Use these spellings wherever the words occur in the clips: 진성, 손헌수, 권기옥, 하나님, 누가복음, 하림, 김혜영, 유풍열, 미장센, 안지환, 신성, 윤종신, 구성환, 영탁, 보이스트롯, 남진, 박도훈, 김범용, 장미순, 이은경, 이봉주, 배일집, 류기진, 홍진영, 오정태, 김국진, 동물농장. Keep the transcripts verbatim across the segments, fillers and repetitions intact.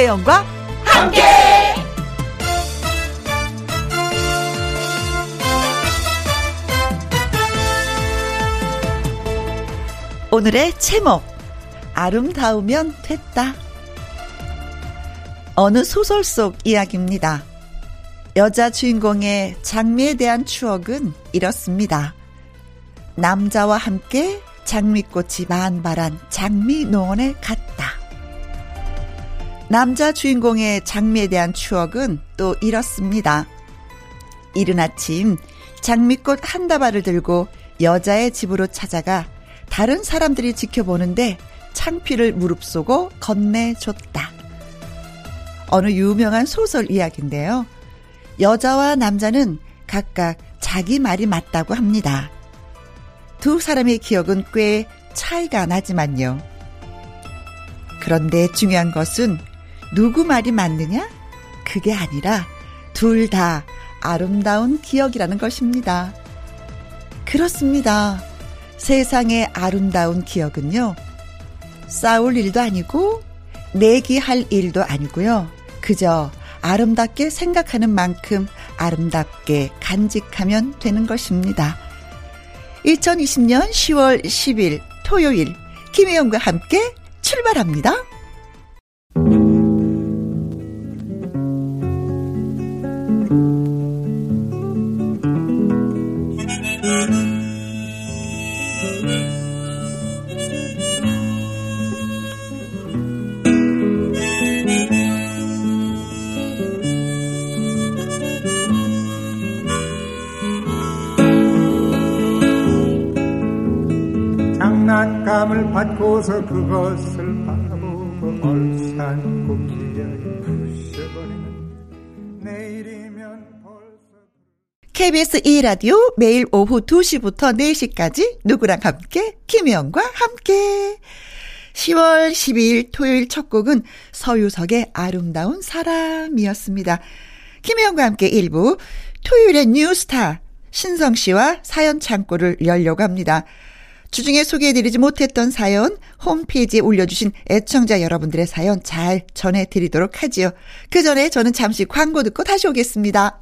김혜영과 함께. 오늘의 제목, 아름다우면 됐다. 어느 소설 속 이야기입니다. 여자 주인공의 장미에 대한 추억은 이렇습니다. 남자와 함께 장미꽃이 만발한 장미 농원에 갔다. 남자 주인공의 장미에 대한 추억은 또 이렇습니다. 이른 아침 장미꽃 한 다발을 들고 여자의 집으로 찾아가 다른 사람들이 지켜보는데 창피를 무릅쓰고 건네줬다. 어느 유명한 소설 이야기인데요. 여자와 남자는 각각 자기 말이 맞다고 합니다. 두 사람의 기억은 꽤 차이가 나지만요. 그런데 중요한 것은 누구 말이 맞느냐? 그게 아니라 둘 다 아름다운 기억이라는 것입니다. 그렇습니다. 세상의 아름다운 기억은요, 싸울 일도 아니고 내기할 일도 아니고요, 그저 아름답게 생각하는 만큼 아름답게 간직하면 되는 것입니다. 이천이십 년 시월 십일 토요일, 김혜영과 함께 출발합니다. 감을 받고서 그것을 바라보고 얼싸한 곰지에 부셔버리는 내일이면 벌써. 케이비에스 이 라디오 매일 오후 두 시부터 네 시까지 누구랑 함께, 김혜영과 함께. 시월 십이일 토요일 첫 곡은 서유석의 아름다운 사람이었습니다. 김혜영과 함께 일부, 토요일의 뉴스타 신성 씨와 사연 창고를 열려고 합니다. 주중에 소개해드리지 못했던 사연, 홈페이지에 올려주신 애청자 여러분들의 사연 잘 전해드리도록 하지요. 그 전에 저는 잠시 광고 듣고 다시 오겠습니다.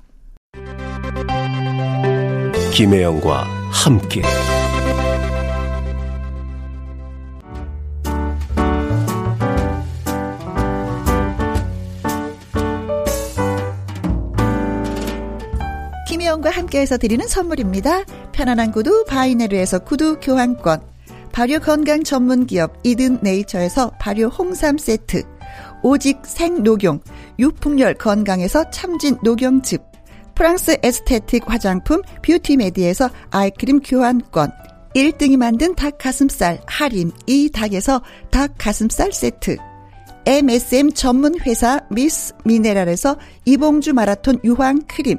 김혜영과 함께 김혜영과 함께해서 드리는 선물입니다. 편안한 구두 바이네르에서 구두 교환권, 발효 건강 전문 기업 이든 네이처에서 발효 홍삼 세트, 오직 생녹용 유풍열 건강에서 참진 녹용즙, 프랑스 에스테틱 화장품 뷰티메디에서 아이크림 교환권, 일 등이 만든 닭가슴살 하림 이 닭에서 닭가슴살 세트, 엠에스엠 전문 회사 미스 미네랄에서 이봉주 마라톤 유황 크림,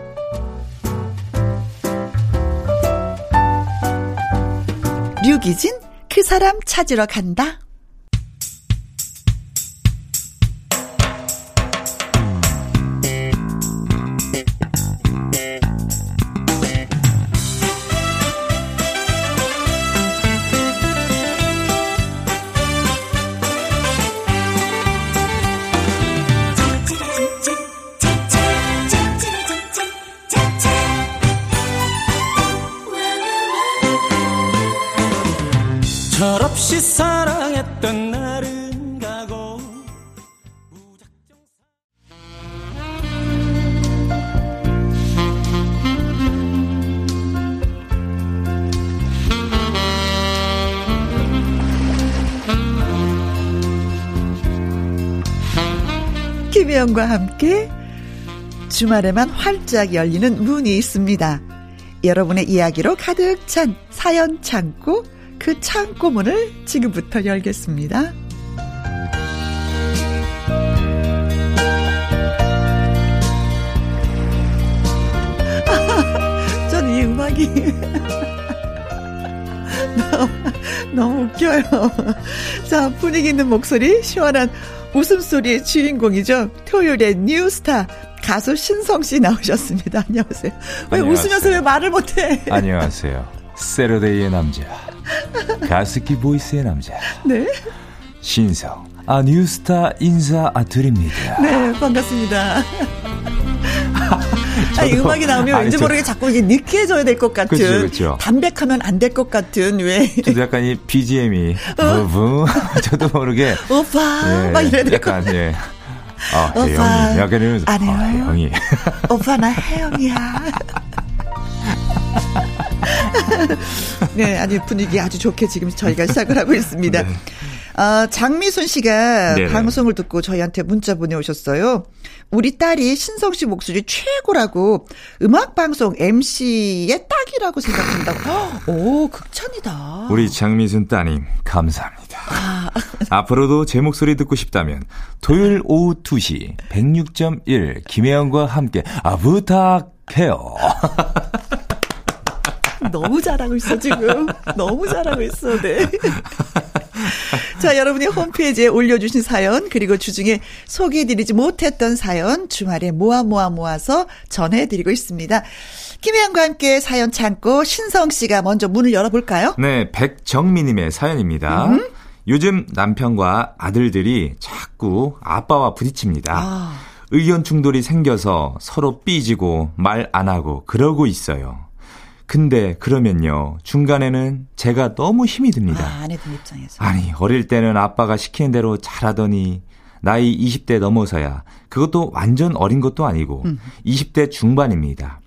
류기진, 그 사람 찾으러 간다. 사랑했던 날은 가고. 무작정 김혜영과 함께 주말에만 활짝 열리는 문이 있습니다. 여러분의 이야기로 가득 찬 사연 창고, 그 창고 문을 지금부터 열겠습니다. 전 이 음악이 너무, 너무 웃겨요. 자, 분위기 있는 목소리, 시원한 웃음소리의 주인공이죠. 토요일의 뉴스타 가수 신성 씨 나오셨습니다. 안녕하세요. 왜 안녕하세요. 웃으면서 왜 말을 못해? 안녕하세요. 세러데이의 남자, 가습기 보이스의 남자, 네, 신성 아 뉴스타 인사 드립니다. 네, 반갑습니다. 저도, 아니, 음악이 나오면 아니, 왠지 저, 모르게 자꾸 이게 느끼해져야 될 것 같은, 그쵸, 그쵸. 담백하면 안 될 것 같은, 왜? 저도 약간 이 비지엠이 어? 저도 모르게 오빠 예, 막 이래야 될 것 같아요. 예. 아, 오빠, 혜영이. 약간 이러면서, 안 해요? 아, 혜영이. 오빠, 나 혜영이야. 네, 아니, 분위기 아주 좋게 지금 저희가 시작을 하고 있습니다. 네. 어, 장미순 씨가 네네. 방송을 듣고 저희한테 문자 보내오셨어요. 우리 딸이 신성 씨 목소리 최고라고, 음악방송 엠씨의 딱이라고 생각한다고. 오, 극찬이다. 우리 장미순 따님 감사합니다. 아. 앞으로도 제 목소리 듣고 싶다면 토요일 오후 두 시 백육 점 일 김혜영과 함께 아, 부탁해요. 너무 잘하고 있어 지금. 너무 잘하고 있어. 네. 자, 여러분이 홈페이지에 올려주신 사연, 그리고 주중에 소개해드리지 못했던 사연 주말에 모아 모아 모아서 전해드리고 있습니다. 김혜영과 함께 사연 창고, 신성씨가 먼저 문을 열어볼까요? 네, 백정민님의 사연입니다. 음? 요즘 남편과 아들들이 자꾸 아빠와 부딪힙니다. 아. 의견 충돌이 생겨서 서로 삐지고 말 안 하고 그러고 있어요. 근데 그러면요, 중간에는 제가 너무 힘이 듭니다. 아, 아내분 입장에서. 아니, 어릴 때는 아빠가 시키는 대로 잘하더니 나이 이십 대 넘어서야, 그것도 완전 어린 것도 아니고 음. 이십 대 중반입니다.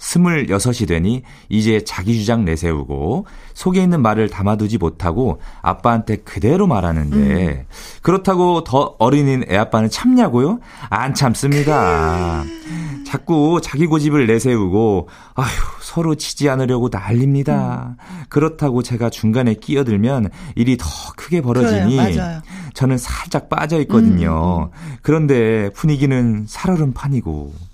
스물여섯이 되니 이제 자기 주장 내세우고 속에 있는 말을 담아두지 못하고 아빠한테 그대로 말하는데 음. 그렇다고 더 어린인 애 아빠는 참냐고요? 안 참습니다. 그... 자꾸 자기 고집을 내세우고 아휴, 서로 치지 않으려고 난립니다. 음. 그렇다고 제가 중간에 끼어들면 일이 더 크게 벌어지니 그래요, 맞아요. 저는 살짝 빠져있거든요. 음. 그런데 분위기는 살얼음판이고.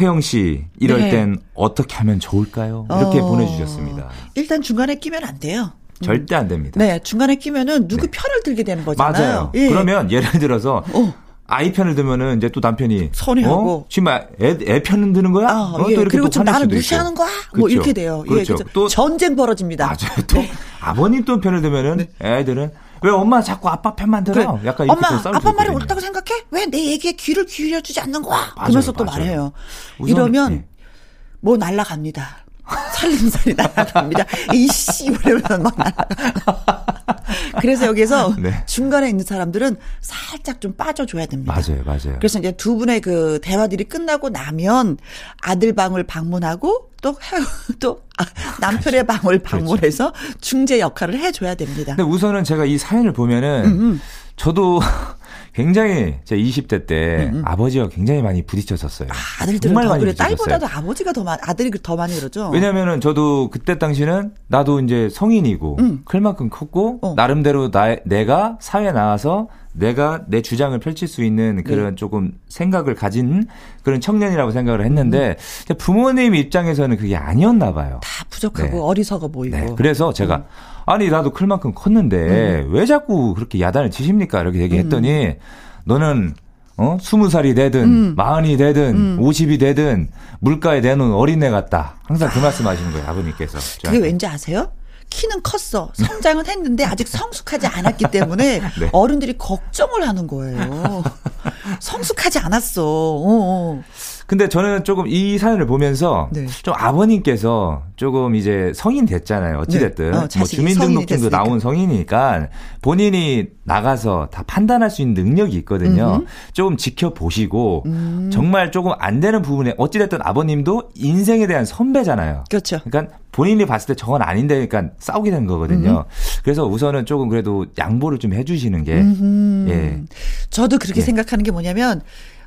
혜영 씨, 이럴 네. 땐 어떻게 하면 좋을까요? 이렇게 어... 보내주셨습니다. 일단 중간에 끼면 안 돼요. 절대 안 됩니다. 네, 중간에 끼면은 누구 네. 편을 들게 되는 거잖아요. 맞아요. 예. 그러면 예를 들어서 어. 아이 편을 들면은 이제 또 남편이 선회하고 어? 지금 애, 애 편을 드는 거야? 어, 어, 예. 또 이렇게 그리고 좀 나를 무시하는 거야? 그렇죠. 뭐 이렇게 돼요. 그렇죠. 예, 그렇죠. 또 전쟁 벌어집니다. 맞아요. 또 네. 아버님 또 편을 들면은 네. 애들은 왜 엄마 자꾸 아빠 편만 들어? 그래. 약간 엄마 아빠 말이 옳다고 생각해? 왜 내 얘기에 귀를 기울여주지 않는 거야? 맞아요, 그러면서 또 맞아요. 말해요. 우선, 이러면 네. 뭐 날아갑니다. 살림살이 날아갑니다. 이씨 이러면서 막 날아가. 그래서 여기서 네. 중간에 있는 사람들은 살짝 좀 빠져줘야 됩니다. 맞아요, 맞아요. 그래서 이제 두 분의 그 대화들이 끝나고 나면 아들 방을 방문하고 또, 또 아, 남편의 그렇죠. 방을 방문해서 그렇죠. 중재 역할을 해줘야 됩니다. 근데 우선은 제가 이 사연을 보면은 음음. 저도 굉장히 제 이십 대 때 음음. 아버지와 굉장히 많이 부딪혔었어요. 아, 아들들은 정말 많이 그래. 부딪혔어요. 딸보다도 아버지가 더 많이, 아들이 더 많이 그러죠. 왜냐면은 저도 그때 당시는 나도 이제 성인이고 음. 클만큼 컸고 어. 나름대로 나, 내가 사회에 나와서 내가 내 주장을 펼칠 수 있는 그런 네. 조금 생각을 가진 그런 청년이라고 생각을 했는데 음. 부모님 입장에서는 그게 아니었나 봐요. 다 부족하고 네. 어리석어 보이고. 네. 그래서 제가 음. 아니 나도 클 만큼 컸는데 음. 왜 자꾸 그렇게 야단을 치십니까? 이렇게 얘기했더니 음. 너는 어? 스무 살이 되든 음. 마흔이 되든 음. 오십이 되든 물가에 내놓은 어린애 같다. 항상 그 말씀 하시는 거예요. 아버님께서. 그게 왠지 아세요? 키는 컸어. 성장은 했는데 아직 성숙하지 않았기 때문에 네. 어른들이 걱정을 하는 거예요. 성숙하지 않았어. 어어. 근데 저는 조금 이 사연을 보면서 네. 좀 아버님께서 조금 이제 성인 됐잖아요. 어찌됐든. 네. 어, 뭐 주민등록증도 나온 성인이니까 본인이 나가서 다 판단할 수 있는 능력이 있거든요. 음흠. 조금 지켜보시고 음. 정말 조금 안 되는 부분에 어찌됐든 아버님도 인생에 대한 선배잖아요. 그렇죠. 그러니까 본인이 봤을 때 저건 아닌데 그러니까 싸우게 된 거거든요. 음흠. 그래서 우선은 조금 그래도 양보를 좀 해주시는 게. 예. 저도 그렇게 예. 생각하는 게 뭐냐면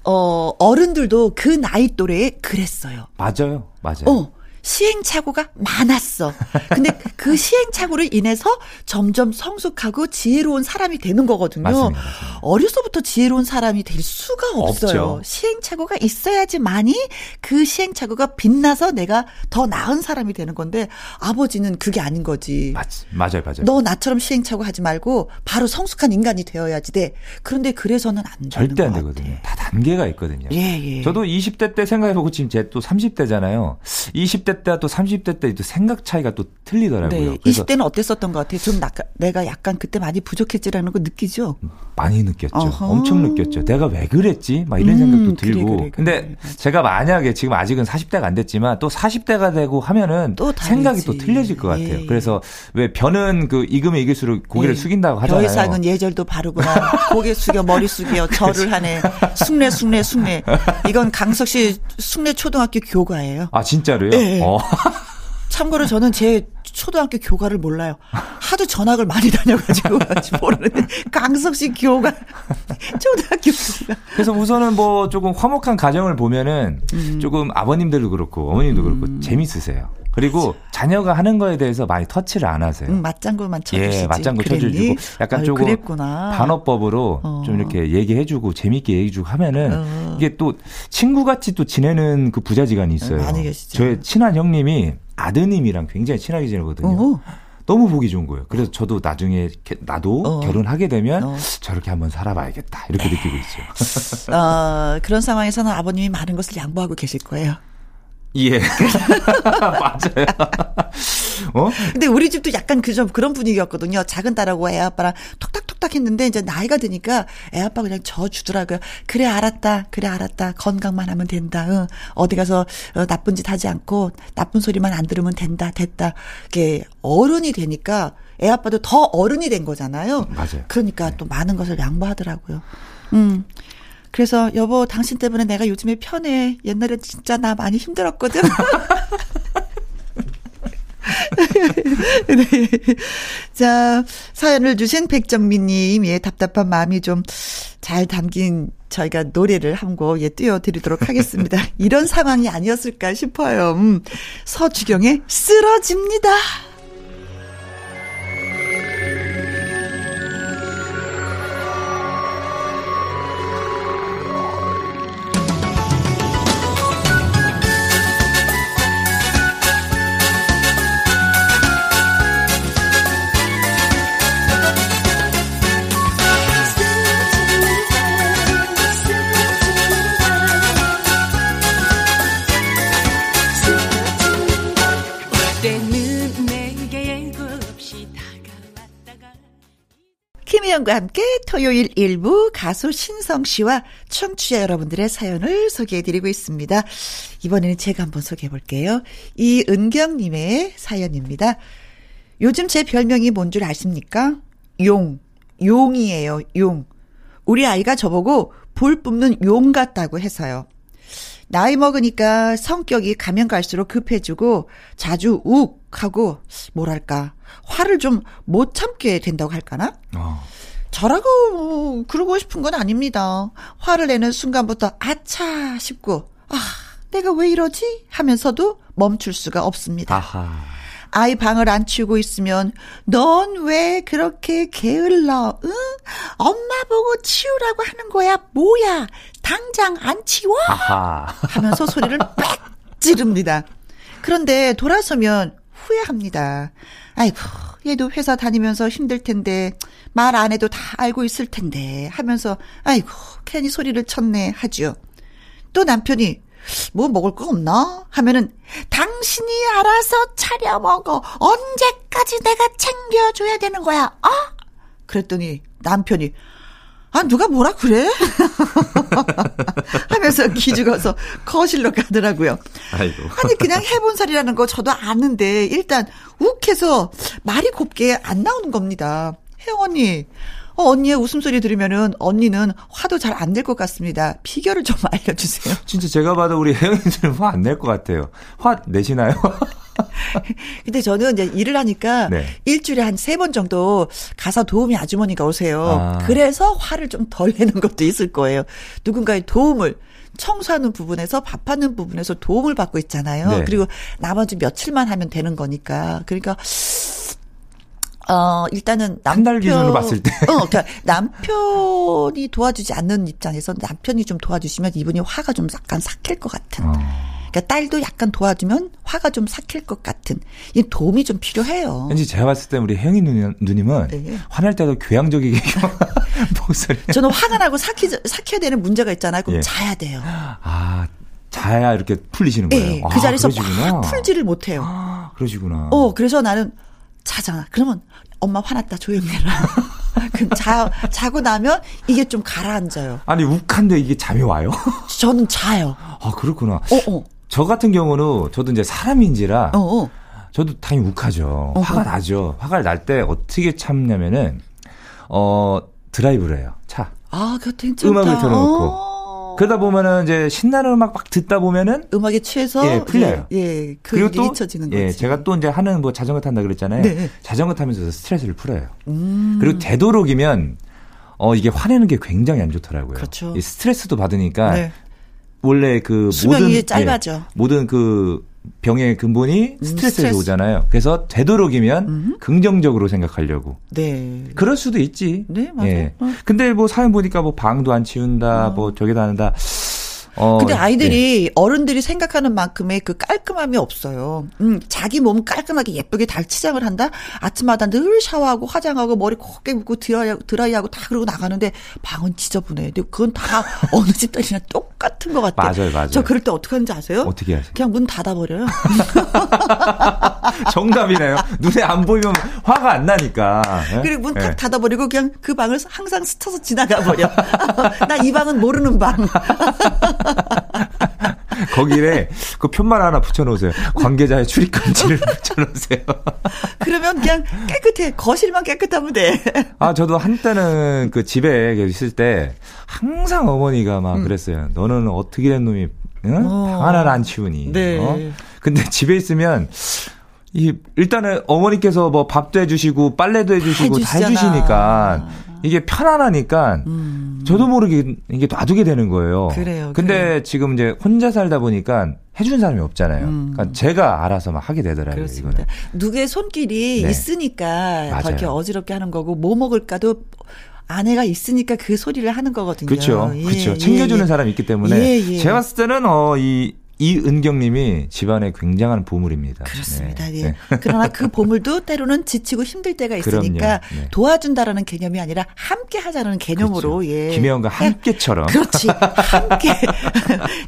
어, 어른들도 그 나이 또래에 그랬어요. 맞아요. 맞아요. 어, 시행착오가 많았어. 근데 그 시행착오를 인해서 점점 성숙하고 지혜로운 사람이 되는 거거든요. 맞습니다. 맞습니다. 어려서부터 지혜로운 사람이 될 수가 없어요. 없죠. 시행착오가 있어야지만이 그 시행착오가 빛나서 내가 더 나은 사람이 되는 건데 아버지는 그게 아닌 거지. 맞, 맞아요. 맞아요. 너 나처럼 시행착오 하지 말고 바로 성숙한 인간이 되어야지 돼. 그런데 그래서는 안 되는 거 같아요. 절대 안 되거든요. 다 단계가 있거든요. 예, 예. 저도 이십 대 때 생각해보고 지금 제 또 삼십 대잖아요. 이십 대 때와 또 삼십 대 때 또 생각 차이가 또 틀리더라고요. 네, 이십 대는 어땠었던 것 같아요? 좀 나, 내가 약간 그때 많이 부족했지라는 거 느끼죠? 많이 느꼈죠. 어허. 엄청 느꼈죠. 내가 왜 그랬지? 막 이런 음, 생각도 들고. 그래, 그래, 그래. 근데 맞아. 제가 만약에 지금 아직은 사십 대가 안 됐지만 또 사십 대가 되고 하면은 또 생각이 또 틀려질 것 같아요. 예. 그래서 왜 변은 그 익으면 익을수록 고개를 예. 숙인다고 하잖아요. 벼이삭은 예절도 바르구나. 고개 숙여 머리 숙여 절을 하네. 숙내 숙내 숙내. 이건 강석 씨 숙내 초등학교 교과예요. 아 진짜로요? 예. 어. 참고로 저는 제 초등학교 교과를 몰라요. 하도 전학을 많이 다녀가지고 모르는데 강석씨 교과 초등학교 교과. 그래서 우선은 뭐 조금 화목한 가정을 보면은 음. 조금 아버님들도 그렇고 어머님도 음. 그렇고 재밌으세요. 그리고 맞아. 자녀가 하는 거에 대해서 많이 터치를 안 하세요. 음, 맞장구만 쳐주시지. 예, 맞장구 그랬니? 쳐주시고 약간 아유, 조금 그랬구나. 반어법으로 어. 좀 이렇게 얘기해주고 재밌게 얘기해주고 하면은 어. 이게 또 친구같이 또 지내는 그 부자지간이 있어요. 많이 계시죠. 저의 친한 형님이 아드님이랑 굉장히 친하게 지내거든요. 어허. 너무 보기 좋은 거예요. 그래서 저도 나중에 나도 어. 결혼하게 되면 어. 저렇게 한번 살아봐야겠다 이렇게 느끼고 있죠. 어, 그런 상황에서는 아버님이 많은 것을 양보하고 계실 거예요. 예. 맞아요. 어? 근데 우리 집도 약간 그 좀 그런 분위기였거든요. 작은 딸하고 애 아빠랑 톡닥톡닥 했는데 이제 나이가 드니까 애 아빠 그냥 져 주더라고요. 그래 알았다. 그래 알았다. 건강만 하면 된다. 응. 어디 가서 나쁜 짓 하지 않고 나쁜 소리만 안 들으면 된다. 됐다. 이게 어른이 되니까 애 아빠도 더 어른이 된 거잖아요. 맞아요. 그러니까 네. 또 많은 것을 양보하더라고요. 음. 그래서 여보 당신 때문에 내가 요즘에 편해. 옛날에 진짜 나 많이 힘들었거든. 네. 자 사연을 주신 백정민님의 답답한 마음이 좀 잘 담긴 저희가 노래를 한 곡 예, 띄워드리도록 하겠습니다. 이런 상황이 아니었을까 싶어요. 음. 서주경의 쓰러집니다. 김혜영과 함께 토요일 일 부 가수 신성 씨와 청취자 여러분들의 사연을 소개해드리고 있습니다. 이번에는 제가 한번 소개해볼게요. 이은경 님의 사연입니다. 요즘 제 별명이 뭔 줄 아십니까? 용, 용이에요. 용. 우리 아이가 저보고 볼 뿜는 용 같다고 해서요. 나이 먹으니까 성격이 가면 갈수록 급해지고 자주 욱 하고 뭐랄까 화를 좀 못 참게 된다고 할까나? 어. 저라고 그러고 싶은 건 아닙니다. 화를 내는 순간부터 아차 싶고 아 내가 왜 이러지? 하면서도 멈출 수가 없습니다. 아하. 아이 방을 안 치우고 있으면 넌 왜 그렇게 게을러? 응? 엄마 보고 치우라고 하는 거야 뭐야? 당장 안 치워? 아하. 하면서 소리를 빽 지릅니다. 그런데 돌아서면 후회합니다. 아이고 얘도 회사 다니면서 힘들 텐데 말 안 해도 다 알고 있을 텐데 하면서 아이고 괜히 소리를 쳤네 하죠. 또 남편이 뭐 먹을 거 없나? 하면은 당신이 알아서 차려 먹어. 언제까지 내가 챙겨줘야 되는 거야? 어? 그랬더니 남편이 아 누가 뭐라 그래? 하면서 기죽어서 거실로 가더라고요. 아이고. 아니 그냥 해본살이라는 거 저도 아는데 일단 욱해서 말이 곱게 안 나오는 겁니다. 혜영 언니. 어, 언니의 웃음소리 들으면은 언니는 화도 잘 안 낼 것 같습니다. 비결을 좀 알려주세요. 진짜 제가 봐도 우리 혜영이들은 화 안 낼 것 같아요. 화 내시나요? 근데 저는 이제 일을 하니까 네. 일주일에 한 세 번 정도 가사 도우미 아주머니가 오세요. 아. 그래서 화를 좀 덜 내는 것도 있을 거예요. 누군가의 도움을. 청소하는 부분에서 밥하는 부분에서 도움을 받고 있잖아요. 네. 그리고 나머지 며칠만 하면 되는 거니까. 그러니까 어 일단은 남편 한 달 기준으로 봤을 때, 어, 그러니까 남편이 도와주지 않는 입장에서 남편이 좀 도와주시면 이분이 화가 좀 약간 삭힐 것 같은. 어. 그러니까 딸도 약간 도와주면 화가 좀 삭힐 것 같은. 이 도움이 좀 필요해요. 왠지 제가 봤을 때 우리 혜영이 누님은 네. 화날 때도 교양적이게. 목소리. 저는 화가 나고 삭히, 삭혀야 되는 문제가 있잖아요. 그럼 예. 자야 돼요. 아, 자야 이렇게 풀리시는 거예요? 네. 아, 그 자리에서 막 풀지를 못해요. 아, 그러시구나. 어, 그래서 나는 자잖아. 그러면 엄마 화났다 조용히 해라. 그럼 자, 자고 나면 이게 좀 가라앉아요. 아니, 욱한데 이게 잠이 와요? 저는 자요. 아, 그렇구나. 어, 어. 저 같은 경우는 저도 이제 사람인지라 어, 어. 저도 당연히 욱하죠. 어, 화가 어. 나죠. 화가 날 때 어떻게 참냐면은 어, 드라이브를 해요. 차. 아, 그거 괜찮다. 음악을 틀어놓고. 그러다 보면은 이제 신나는 음악 막 듣다 보면은 음악에 취해서 예, 풀려요. 예, 예. 그 그리고 또 잊혀지는 예, 거지. 제가 또 이제 하는 뭐 자전거 탄다 그랬잖아요. 네. 자전거 타면서 스트레스를 풀어요. 음. 그리고 되도록이면 어 이게 화내는 게 굉장히 안 좋더라고요. 그렇죠. 이 스트레스도 받으니까 네. 원래 그 모든 예, 짧아져. 모든 그 병의 근본이 스트레스에서 스트레스. 오잖아요. 그래서 되도록이면 음. 긍정적으로 생각하려고. 네. 그럴 수도 있지. 네, 맞아요. 예. 어. 근데 뭐 사연 보니까 뭐 방도 안 치운다, 어. 뭐 저기도 안 한다. 어, 근데 아이들이 네. 어른들이 생각하는 만큼의 그 깔끔함이 없어요. 음, 자기 몸 깔끔하게 예쁘게 달치장을 한다. 아침마다 늘 샤워하고 화장하고 머리 곱게 묶고 드라이, 드라이하고 다 그러고 나가는데 방은 지저분해. 근데 그건 다 어느 집단이나 똑같은 것 같아요. 맞아요, 맞아요. 저 그럴 때 어떻게 하는지 아세요? 어떻게 하세요? 그냥 문 닫아버려요. 정답이네요. 눈에 안 보이면 화가 안 나니까. 네? 그리고 문 탁 네. 닫아버리고 그냥 그 방을 항상 스쳐서 지나가버려. 나 이 방은 모르는 방. 거기에 그 편말 하나 붙여놓으세요. 관계자의 출입금지를 붙여놓으세요. 그러면 그냥 깨끗해. 거실만 깨끗하면 돼. 아, 저도 한때는 그 집에 있을 때 항상 어머니가 막 음. 그랬어요. 너는 어떻게 된 놈이 응? 어. 방 하나를 안 치우니. 네. 어? 근데 집에 있으면 이 일단은 어머니께서 뭐 밥도 해주시고 빨래도 해주시고 다, 다 해주시니까. 이게 편안하니까 음. 저도 모르게 이게 놔두게 되는 거예요. 그래요. 근데 그래요. 지금 이제 혼자 살다 보니까 해주는 사람이 없잖아요. 음. 그러니까 제가 알아서 막 하게 되더라고요. 그렇습니다. 이거는. 누구의 손길이 네. 있으니까 맞아요. 그렇게 어지럽게 하는 거고 뭐 먹을까도 아내가 있으니까 그 소리를 하는 거거든요. 그렇죠. 예, 그렇죠. 예, 챙겨주는 예. 사람이 있기 때문에 예, 예. 제가 봤을 때는 어, 이 이은경님이 집안의 굉장한 보물입니다. 그렇습니다. 네. 네. 그러나 그 보물도 때로는 지치고 힘들 때가 있으니까 네. 도와준다라는 개념이 아니라 함께하자는 개념으로 그렇죠. 예. 김혜영과 함께처럼. 그렇지. 함께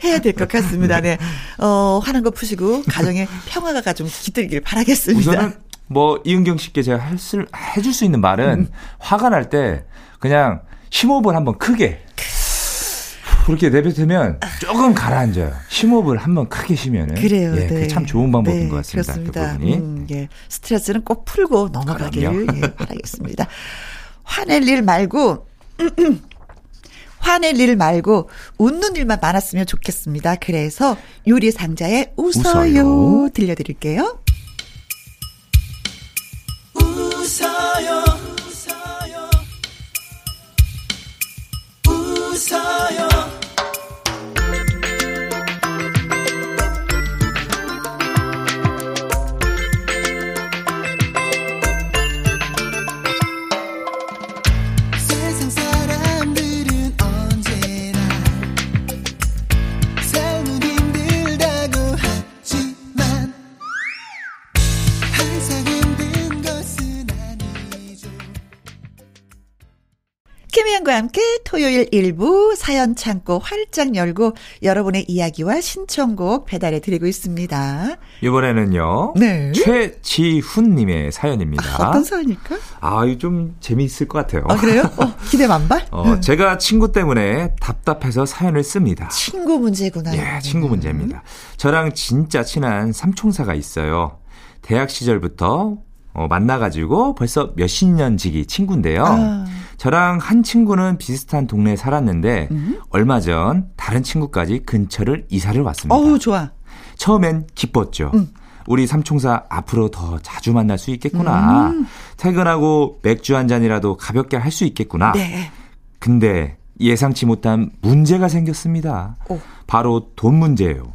해야 될 것 같습니다. 네. 네. 어, 화난 거 푸시고 가정의 평화가 좀 깃들길 바라겠습니다. 우선은 뭐 이은경 씨께 제가 했을, 해줄 수 있는 말은 음. 화가 날 때 그냥 심호흡을 한번 크게. 그렇게 내뱉으면 조금 가라앉아요. 심호흡을 한번 크게 쉬면은. 그래요. 예, 네. 그게 참 좋은 방법인 네, 것 같습니다. 그렇습니다. 그 음, 예. 스트레스는 꼭 풀고 넘어가기를 예, 바라겠습니다. 화낼 일 말고 화낼 일 말고 웃는 일만 많았으면 좋겠습니다. 그래서 요리 상자에 웃어요, 웃어요. 들려드릴게요. 웃어요. 웃어요. 웃어요. 김혜영과 함께 토요일 일부 사연 창고 활짝 열고 여러분의 이야기와 신청곡 배달해 드리고 있습니다. 이번에는요. 네. 최지훈님의 사연입니다. 아, 어떤 사연일까? 아, 이거 좀 재미있을 것 같아요. 아, 그래요? 어, 기대 만발? 어, 제가 친구 때문에 답답해서 사연을 씁니다. 친구 문제구나. 예, 친구 문제입니다. 저랑 진짜 친한 삼총사가 있어요. 대학 시절부터 어, 만나가지고 벌써 몇십 년 지기 친구인데요. 아. 저랑 한 친구는 비슷한 동네에 살았는데 음? 얼마 전 다른 친구까지 근처를 이사를 왔습니다. 어우, 좋아. 처음엔 기뻤죠. 음. 우리 삼총사 앞으로 더 자주 만날 수 있겠구나. 음. 퇴근하고 맥주 한 잔이라도 가볍게 할 수 있겠구나. 네. 근데 예상치 못한 문제가 생겼습니다. 오. 바로 돈 문제예요.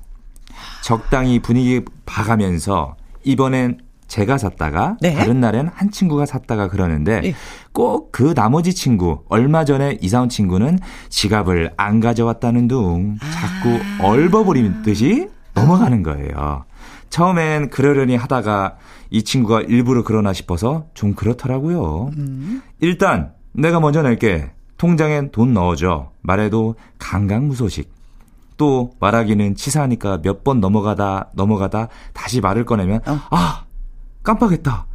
적당히 분위기 봐가면서 이번엔 제가 샀다가 네. 다른 날엔 한 친구가 샀다가 그러는데 예. 꼭 그 나머지 친구, 얼마 전에 이사온 친구는 지갑을 안 가져왔다는 둥 자꾸 아. 얼버무린 듯이 넘어가는 거예요. 처음엔 그러려니 하다가 이 친구가 일부러 그러나 싶어서 좀 그렇더라고요. 음. 일단 내가 먼저 낼게. 통장엔 돈 넣어줘. 말해도 강강무소식. 또 말하기는 치사하니까 몇 번 넘어가다 넘어가다 다시 말을 꺼내면 어. 아! 깜빡했다.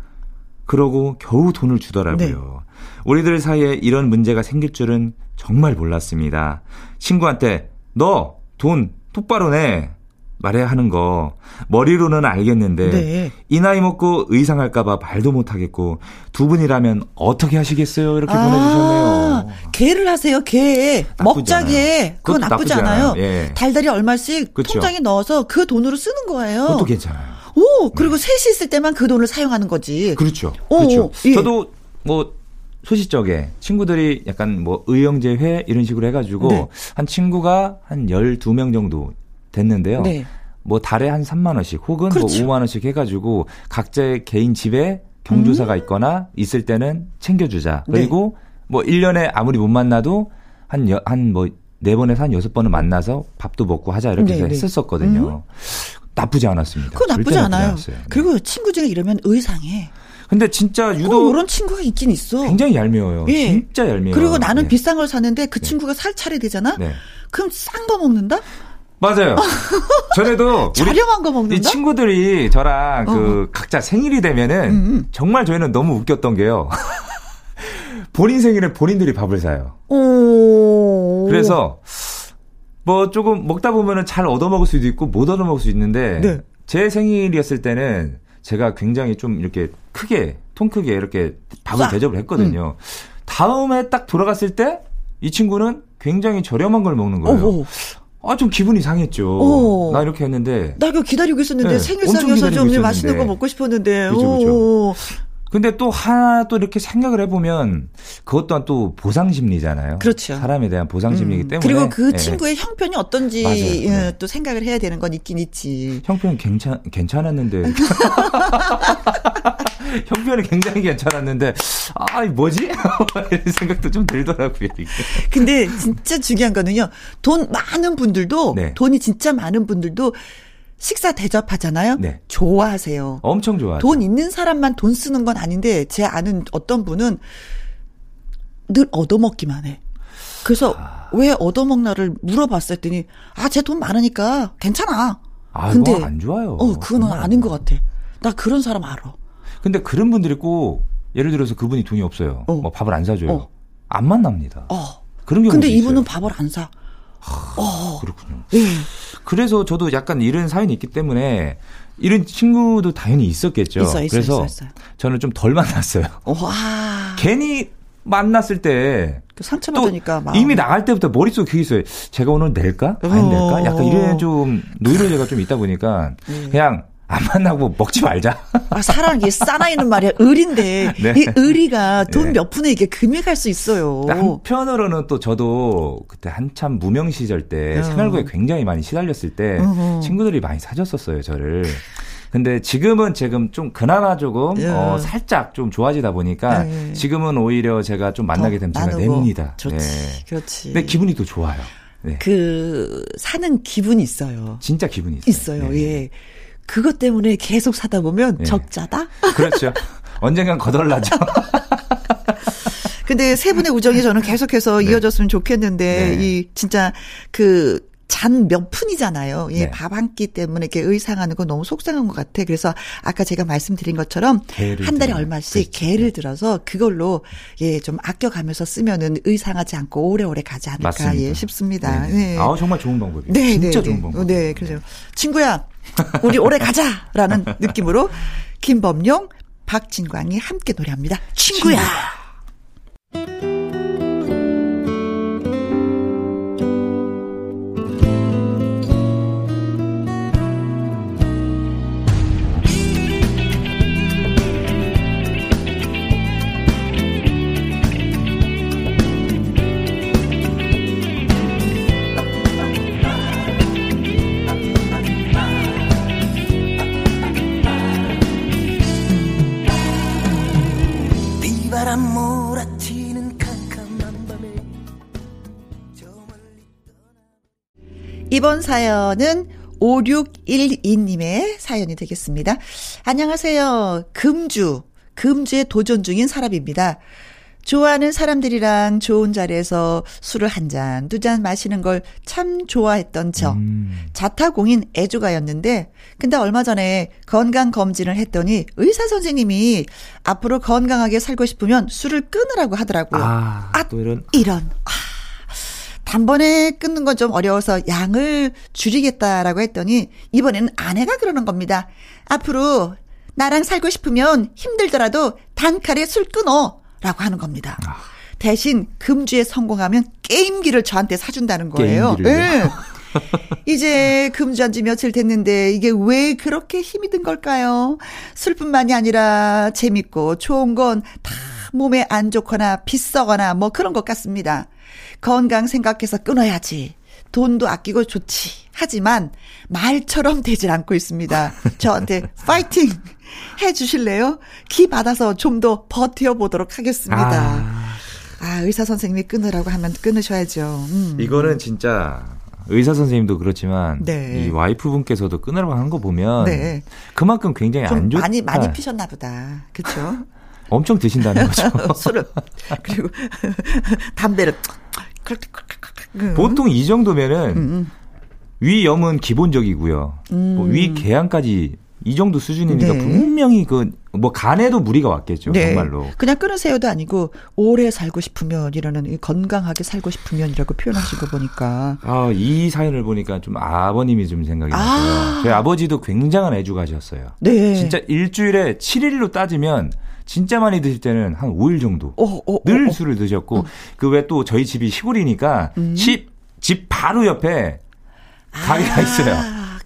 그러고 겨우 돈을 주더라고요. 네. 우리들 사이에 이런 문제가 생길 줄은 정말 몰랐습니다. 친구한테 너 돈 똑바로 내 말해야 하는 거 머리로는 알겠는데 네. 이 나이 먹고 의상할까 봐 말도 못하겠고 두 분이라면 어떻게 하시겠어요? 이렇게 아, 보내주셨네요. 개를 하세요. 개. 먹자개. 그건 나쁘지, 나쁘지 않아요. 예. 달달이 얼마씩 그쵸? 통장에 넣어서 그 돈으로 쓰는 거예요. 그것도 괜찮아요. 오, 그리고 네. 셋이 있을 때만 그 돈을 사용하는 거지. 그렇죠. 오, 그렇죠. 예. 저도 뭐 소시적에 친구들이 약간 뭐 의형제회 이런 식으로 해가지고 네. 한 친구가 한 열두 명 정도 됐는데요. 네. 뭐 달에 한 삼만 원씩 혹은 그렇죠. 뭐 오만 원씩 해가지고 각자의 개인 집에 경조사가 음. 있거나 있을 때는 챙겨주자. 그리고 네. 뭐 일 년에 아무리 못 만나도 한, 한 뭐 네 번에서 한 여섯 번은 만나서 밥도 먹고 하자 이렇게 네, 네. 했었거든요. 음. 나쁘지 않았습니다. 그건 나쁘지 않아요. 나쁘지 그리고 네. 친구 중에 이러면 의상해. 근데 진짜 유독 이런 친구가 있긴 있어. 굉장히 얄미워요. 예. 진짜 얄미워요. 그리고 나는 네. 비싼 걸 사는데 그 네. 친구가 살 차례 되잖아. 네. 그럼 싼 거 먹는다? 맞아요. 전에도 우리 저렴한 거 먹는다? 이 친구들이 저랑 그 어. 각자 생일이 되면은 음음. 정말 저희는 너무 웃겼던 게요. 본인 생일에 본인들이 밥을 사요. 오. 그래서 뭐 조금 먹다 보면은 잘 얻어먹을 수도 있고 못 얻어먹을 수도 있는데 네. 제 생일이었을 때는 제가 굉장히 좀 이렇게 크게 통크게 이렇게 밥을 대접을 했거든요. 음. 다음에 딱 돌아갔을 때 이 친구는 굉장히 저렴한 걸 먹는 거예요. 오, 오. 아, 좀 기분이 상했죠. 오. 나 이렇게 했는데 나 이거 기다리고 있었는데 네, 생일상이어서 좀 있었는데. 맛있는 거 먹고 싶었는데 그렇죠, 그렇죠. 근데 또 하나 또 이렇게 생각을 해보면 그것 또한 또 보상심리잖아요. 그렇죠. 사람에 대한 보상심리이기 음. 때문에. 그리고 그 네. 친구의 형편이 어떤지 예, 네. 또 생각을 해야 되는 건 있긴 있지. 형편은 괜찮, 괜찮았는데. 형편은 굉장히 괜찮았는데 아 뭐지? 이런 생각도 좀 들더라고요. 이게. 근데 진짜 중요한 거는요. 돈 많은 분들도 네. 돈이 진짜 많은 분들도 식사 대접하잖아요. 네. 좋아하세요. 엄청 좋아하죠. 돈 있는 사람만 돈 쓰는 건 아닌데 제 아는 어떤 분은 늘 얻어먹기만 해. 그래서 아... 왜 얻어먹나를 물어봤었더니 아, 제 돈 많으니까 괜찮아. 아, 근데 그건 안 좋아요. 어, 그건 아닌 것 같아. 나 그런 사람 알아. 근데 그런 분들이 꼭 예를 들어서 그분이 돈이 없어요. 어. 뭐 밥을 안 사줘요. 어. 안 만납니다. 어. 그런 경우도 근데 이분은 있어요. 밥을 안 사. 하, 어. 그렇군요. 예. 그래서 저도 약간 이런 사연이 있기 때문에 이런 친구도 당연히 있었겠죠. 있어, 있어, 그래서 있어, 있어, 있어. 저는 좀 덜 만났어요. 와. 괜히 만났을 때 상처받으니까 마음이. 이미 나갈 때부터 머릿속에 그게 있어요. 제가 오늘 낼까? 안 낼까? 약간 이런 좀 노이로제가 좀 있다 보니까 예. 그냥 안 만나고 먹지 말자. 아, 사랑이 싸나이는 말이야. 을인데 네. 이 을이가 돈 몇 네. 푼에 이게 금이 갈 수 있어요. 한편으로는 또 저도 그때 한참 무명 시절 때 음. 생활고에 굉장히 많이 시달렸을 때 음. 친구들이 많이 사줬었어요 저를. 근데 지금은 지금 좀 그나마 조금 예. 어, 살짝 좀 좋아지다 보니까 예. 지금은 오히려 제가 좀 만나게 되면 제가 냅니다. 좋지, 네. 그렇지. 근데 기분이 또 좋아요. 네. 그 사는 기분이 있어요. 진짜 기분이 있어요. 있어요. 네. 예. 그것 때문에 계속 사다 보면 예. 적자다? 그렇죠. 언젠간 거덜나죠. 근데 세 분의 우정이 저는 계속해서 네. 이어졌으면 좋겠는데, 네. 이, 진짜, 그, 잔 몇 푼이잖아요. 예, 네. 밥 한 끼 때문에 이렇게 의상하는 거 너무 속상한 것 같아. 그래서 아까 제가 말씀드린 것처럼 한 달에 얼마씩 개를 들어서 그걸로 예, 좀 아껴가면서 쓰면은 의상하지 않고 오래오래 가지 않을까 맞습니다. 예, 싶습니다. 네. 아, 정말 좋은 방법이에요. 네, 진짜 네, 좋은 네. 방법. 네, 그래서 네. 친구야, 우리 오래 가자라는 느낌으로 김범용, 박진광이 함께 노래합니다. 친구야. 친구야. 바람 몰아치는 캄캄한 밤에 저 멀리 떠나. 이번 사연은 오육일이 님의 사연이 되겠습니다. 안녕하세요. 금주, 금주에 도전 중인 사람입니다. 좋아하는 사람들이랑 좋은 자리에서 술을 한 잔, 두 잔 마시는 걸 참 좋아했던 저. 음. 자타공인 애주가였는데, 근데 얼마 전에 건강검진을 했더니 의사 선생님이 앞으로 건강하게 살고 싶으면 술을 끊으라고 하더라고요. 아, 아 또 이런. 이런. 아, 단번에 끊는 건 좀 어려워서 양을 줄이겠다라고 했더니, 이번에는 아내가 그러는 겁니다. 앞으로 나랑 살고 싶으면 힘들더라도 단칼에 술 끊어. 라고 하는 겁니다. 아. 대신 금주에 성공하면 게임기를 저한테 사준다는 거예요. 네. 이제 금주한 지 며칠 됐는데 이게 왜 그렇게 힘이 든 걸까요? 술뿐만이 아니라 재밌고 좋은 건 다 몸에 안 좋거나 비싸거나 뭐 그런 것 같습니다. 건강 생각해서 끊어야지. 돈도 아끼고 좋지. 하지만 말처럼 되질 않고 있습니다. 저한테 파이팅 해 주실래요? 기 받아서 좀 더 버텨보도록 하겠습니다. 아, 아 의사 선생님이 끊으라고 하면 끊으셔야죠. 음. 이거는 진짜 의사 선생님도 그렇지만 네. 이 와이프분께서도 끊으라고 한 거 보면 네. 그만큼 굉장히 안 좋다. 많이 많이 피셨나 보다. 그렇죠? 엄청 드신다는 거죠. 술을 그리고 담배를 그렇게 음. 보통 이 정도면은 음. 위염은 기본적이고요. 음. 뭐 위궤양까지 이 정도 수준이니까 네. 분명히 그 뭐 간에도 무리가 왔겠죠. 네. 정말로. 그냥 끊으세요도 아니고 오래 살고 싶으면 이라는 건강하게 살고 싶으면이라고 표현하시고 보니까. 아, 이 사연을 보니까 좀 아버님이 좀 생각이 아. 나요. 저희 아버지도 굉장한 애주가셨어요. 네. 진짜 일주일에 칠 일로 따지면. 진짜 많이 드실 때는 한 오 일 정도 오, 오, 늘 오, 술을 드셨고 음. 그 외에 또 저희 집이 시골이니까 음. 집, 집 바로 옆에 가게가 아, 있어요.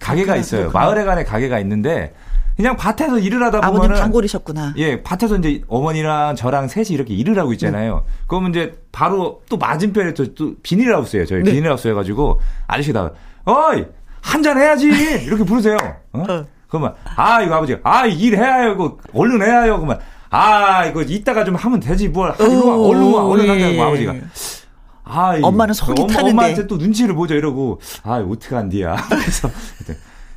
가게가 그렇구나, 있어요. 그렇구나. 마을에 간에 가게가 있는데 그냥 밭에서 일을 하다 보면은 아버님 단골이셨구나. 예, 밭에서 이제 어머니랑 저랑 셋이 이렇게 일을 하고 있잖아요. 네. 그러면 이제 바로 또 맞은편에 또, 또 비닐하우스예요. 저희 네. 비닐하우스 해가지고 아저씨가 어이 한잔 해야지 이렇게 부르세요. 어? 어. 그러면 아 이거 아버지 아 일 해야 하고 얼른 해야 하고 그러면 아, 이거 이따가 좀 하면 되지, 뭘. 얼른 와, 얼른 와, 얼른 한다고 아버지가. 아, 엄마는 속이 엄마, 타는데. 엄마한테 또 눈치를 보자 이러고, 아, 어떡한디야. 그래서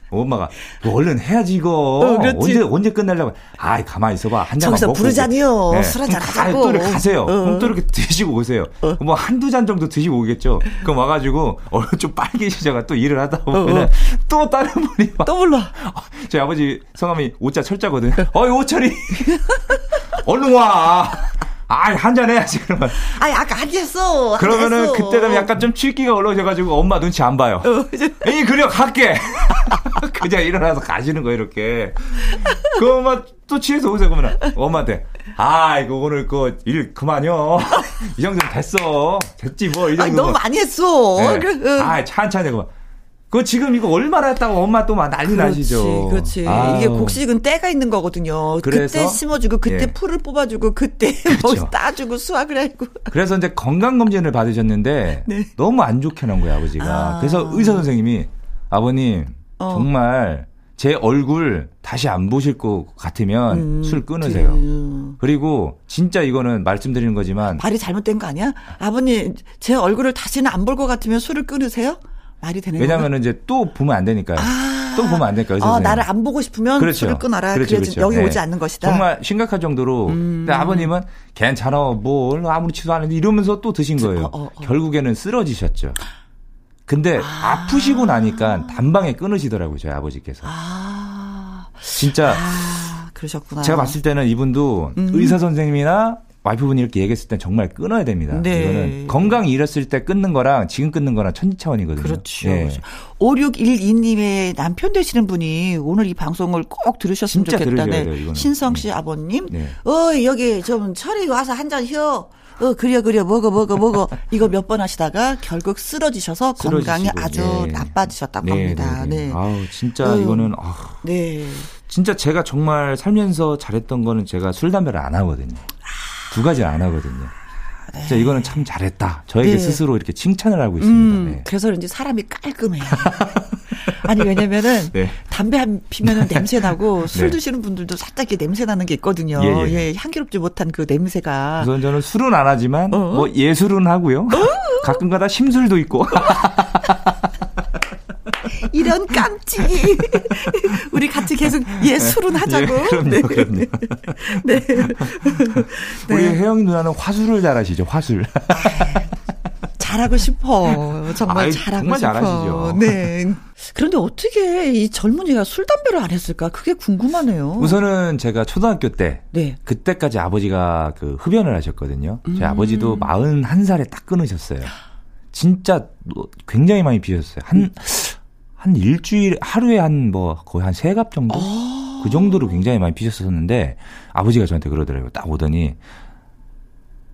엄마가, 뭐 얼른 해야지, 이거. 어, 언제, 언제 끝내려고. 아, 가만히 있어봐. 한 잔만 먹고. 거기서 부르자니요. 네. 술 한잔 하자고. 또 이렇게 가세요. 어. 그럼 또 이렇게 드시고 오세요. 어. 뭐 한두 잔 정도 드시고 오겠죠. 그럼 와가지고, 얼굴 좀 빨개지자가 또 일을 하다 보면 어, 어. 또 다른 분이 막. 또 불러. 저희 아버지 성함이 오자 철자거든요. 어이, 오철이. 얼른 와. 아이, 한잔 해야지, 그러면. 아이, 아까 안 됐어. 그러면은, 그때 되면 약간 좀 취기가 올라오셔가지고, 엄마 눈치 안 봐요. 에이, 그래, 갈게. 그냥 일어나서 가시는 거예요, 이렇게. 그 엄마 또 취해서 오세요, 그러면. 엄마한테. 아, 이거 오늘 그 일 그만요. 이 정도면 됐어. 됐지, 뭐, 이 정도면. 아니, 너무 많이 했어. 네. 아이, 찬찬히, 그만. 그 지금 이거 얼마나 했다고 엄마 또 막 난리 그렇지, 나시죠. 그렇지. 아유. 이게 곡식은 때가 있는 거거든요. 그래서, 그때 심어주고 그때 예. 풀을 뽑아주고 그때 그렇죠. 뭐 따주고 수확을 하고. 그래서 이제 건강검진을 받으셨는데 네. 너무 안 좋게 나온 거예요 아버지가. 아. 그래서 의사 선생님이 아버님 어. 정말 제 얼굴 다시 안 보실 것 같으면 음, 술 끊으세요. 그... 그리고 진짜 이거는 말씀드리는 거지만. 말이 잘못된 거 아니야? 아버님 제 얼굴을 다시는 안 볼 것 같으면 술을 끊으세요? 말이 되는 왜냐하면 이제 또 보면 안 되니까요. 아~ 또 보면 안 되니까요. 아, 나를 안 보고 싶으면 그렇죠. 술을 끊어라. 그렇죠, 그렇죠. 여기 네. 오지 않는 것이다. 정말 심각할 정도로. 음. 근데 아버님은 괜찮아 뭘 아무렇지도 않은데 이러면서 또 드신 거예요. 어, 어, 어. 결국에는 쓰러지셨죠. 근데 아~ 아프시고 나니까 단방에 끊으시더라고요. 저희 아버지께서. 아~ 진짜 아~ 그러셨구나. 제가 봤을 때는 이분도 음. 의사 선생님이나 와이프분이 이렇게 얘기했을 땐 정말 끊어야 됩니다. 네. 이거는 건강이 잃었을 때 끊는 거랑 지금 끊는 거랑 천지차원이거든요. 그렇죠. 네. 오육일이 님의 남편 되시는 분이 오늘 이 방송을 꼭 들으셨으면 좋겠다. 네. 신성 씨 네. 아버님. 네. 어, 여기 좀 철이 와서 한 잔 혀. 어, 그려, 그려, 먹어, 먹어, 먹어. 이거 몇 번 하시다가 결국 쓰러지셔서 건강이 아주 네. 나빠지셨다고 네. 합니다. 네. 네. 아우, 진짜 어, 이거는. 아우. 네. 진짜 제가 정말 살면서 잘했던 거는 제가 술, 담배를 안 하거든요. 두 가지를 안 하거든요. 진짜 이거는 참 잘했다. 저에게 네. 스스로 이렇게 칭찬을 하고 있습니다. 음, 네. 그래서 그런지 사람이 깔끔해요. 아니 왜냐면은 네. 담배 한 피면은 냄새 나고 술 네. 드시는 분들도 살짝 이렇게 냄새 나는 게 있거든요. 예, 예. 예, 향기롭지 못한 그 냄새가. 우선 저는 술은 안 하지만 어? 뭐 예술은 하고요. 가끔가다 심술도 있고. 이런 깜찍이. 우리 같이 계속 예술은 하자고. 예, 그럼요, 네. 그럼요. 네. 우리 네. 혜영 누나는 화술을 잘하시죠, 화술. 잘하고 싶어. 정말 아이, 잘하고 정말 싶어. 잘하시죠. 네. 그런데 어떻게 이 젊은이가 술, 담배를 안 했을까? 그게 궁금하네요. 우선은 제가 초등학교 때, 네. 그때까지 아버지가 그 흡연을 하셨거든요. 제 음. 아버지도 마흔한 살에 딱 끊으셨어요. 진짜 굉장히 많이 피셨어요. 한, 음. 한 일주일, 하루에 한 뭐 거의 한 세 갑 정도? 오. 그 정도로 굉장히 많이 피셨었는데 아버지가 저한테 그러더라고요. 딱 오더니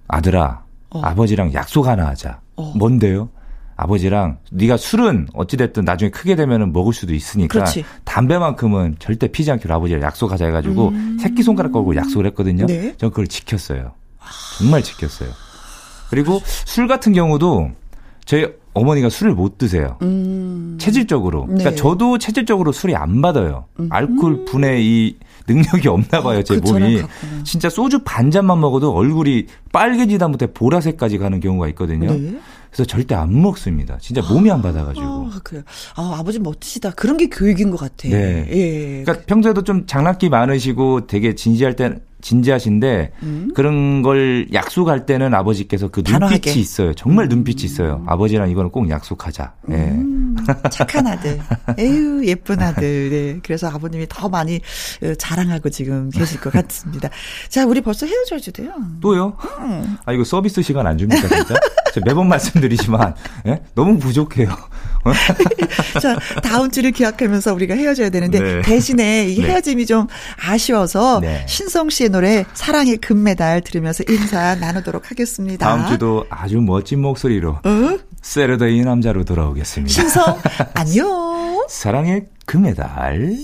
아들아, 어. 아버지랑 약속 하나 하자. 어. 뭔데요? 아버지랑 네가 술은 어찌됐든 나중에 크게 되면 먹을 수도 있으니까 그렇지. 담배만큼은 절대 피지 않기로 아버지랑 약속하자 해가지고 음. 새끼손가락 걸고 약속을 했거든요. 네? 전 그걸 지켰어요. 아. 정말 지켰어요. 그리고 술 같은 경우도 저희 어머니가 술을 못 드세요. 음. 체질적으로. 네. 그러니까 저도 체질적으로 술이 안 받아요. 음. 알코올 분해 이 능력이 없나 봐요. 어, 제 몸이. 같구나. 진짜 소주 반 잔만 먹어도 얼굴이 빨개지다부터 보라색까지 가는 경우가 있거든요. 네. 그래서 절대 안 먹습니다. 진짜 몸이 안 받아가지고. 아, 그래요. 아, 아버지 멋지시다. 그런 게 교육인 것 같아. 네. 예. 그러니까 평소에도 좀 장난기 많으시고 되게 진지할 때 진지하신데 음? 그런 걸 약속할 때는 아버지께서 그 단호하게. 눈빛이 있어요. 정말 눈빛이 있어요. 아버지랑 이거는 꼭 약속하자. 음, 네. 착한 아들. 에휴 예쁜 아들. 네. 그래서 아버님이 더 많이 자랑하고 지금 계실 것 같습니다. 자 우리 벌써 헤어져야지 돼요. 또요? 음. 아 이거 서비스 시간 안 줍니까 진짜? 제가 매번 말씀드리지만 예? 너무 부족해요. 자 다음 주를 기약하면서 우리가 헤어져야 되는데 네. 대신에 이 헤어짐이 네. 좀 아쉬워서 네. 신성 씨의 노래 사랑의 금메달 들으면서 인사 나누도록 하겠습니다. 다음 주도 아주 멋진 목소리로 응? 세르데이 남자로 돌아오겠습니다. 신성 안녕. 사랑의 금메달.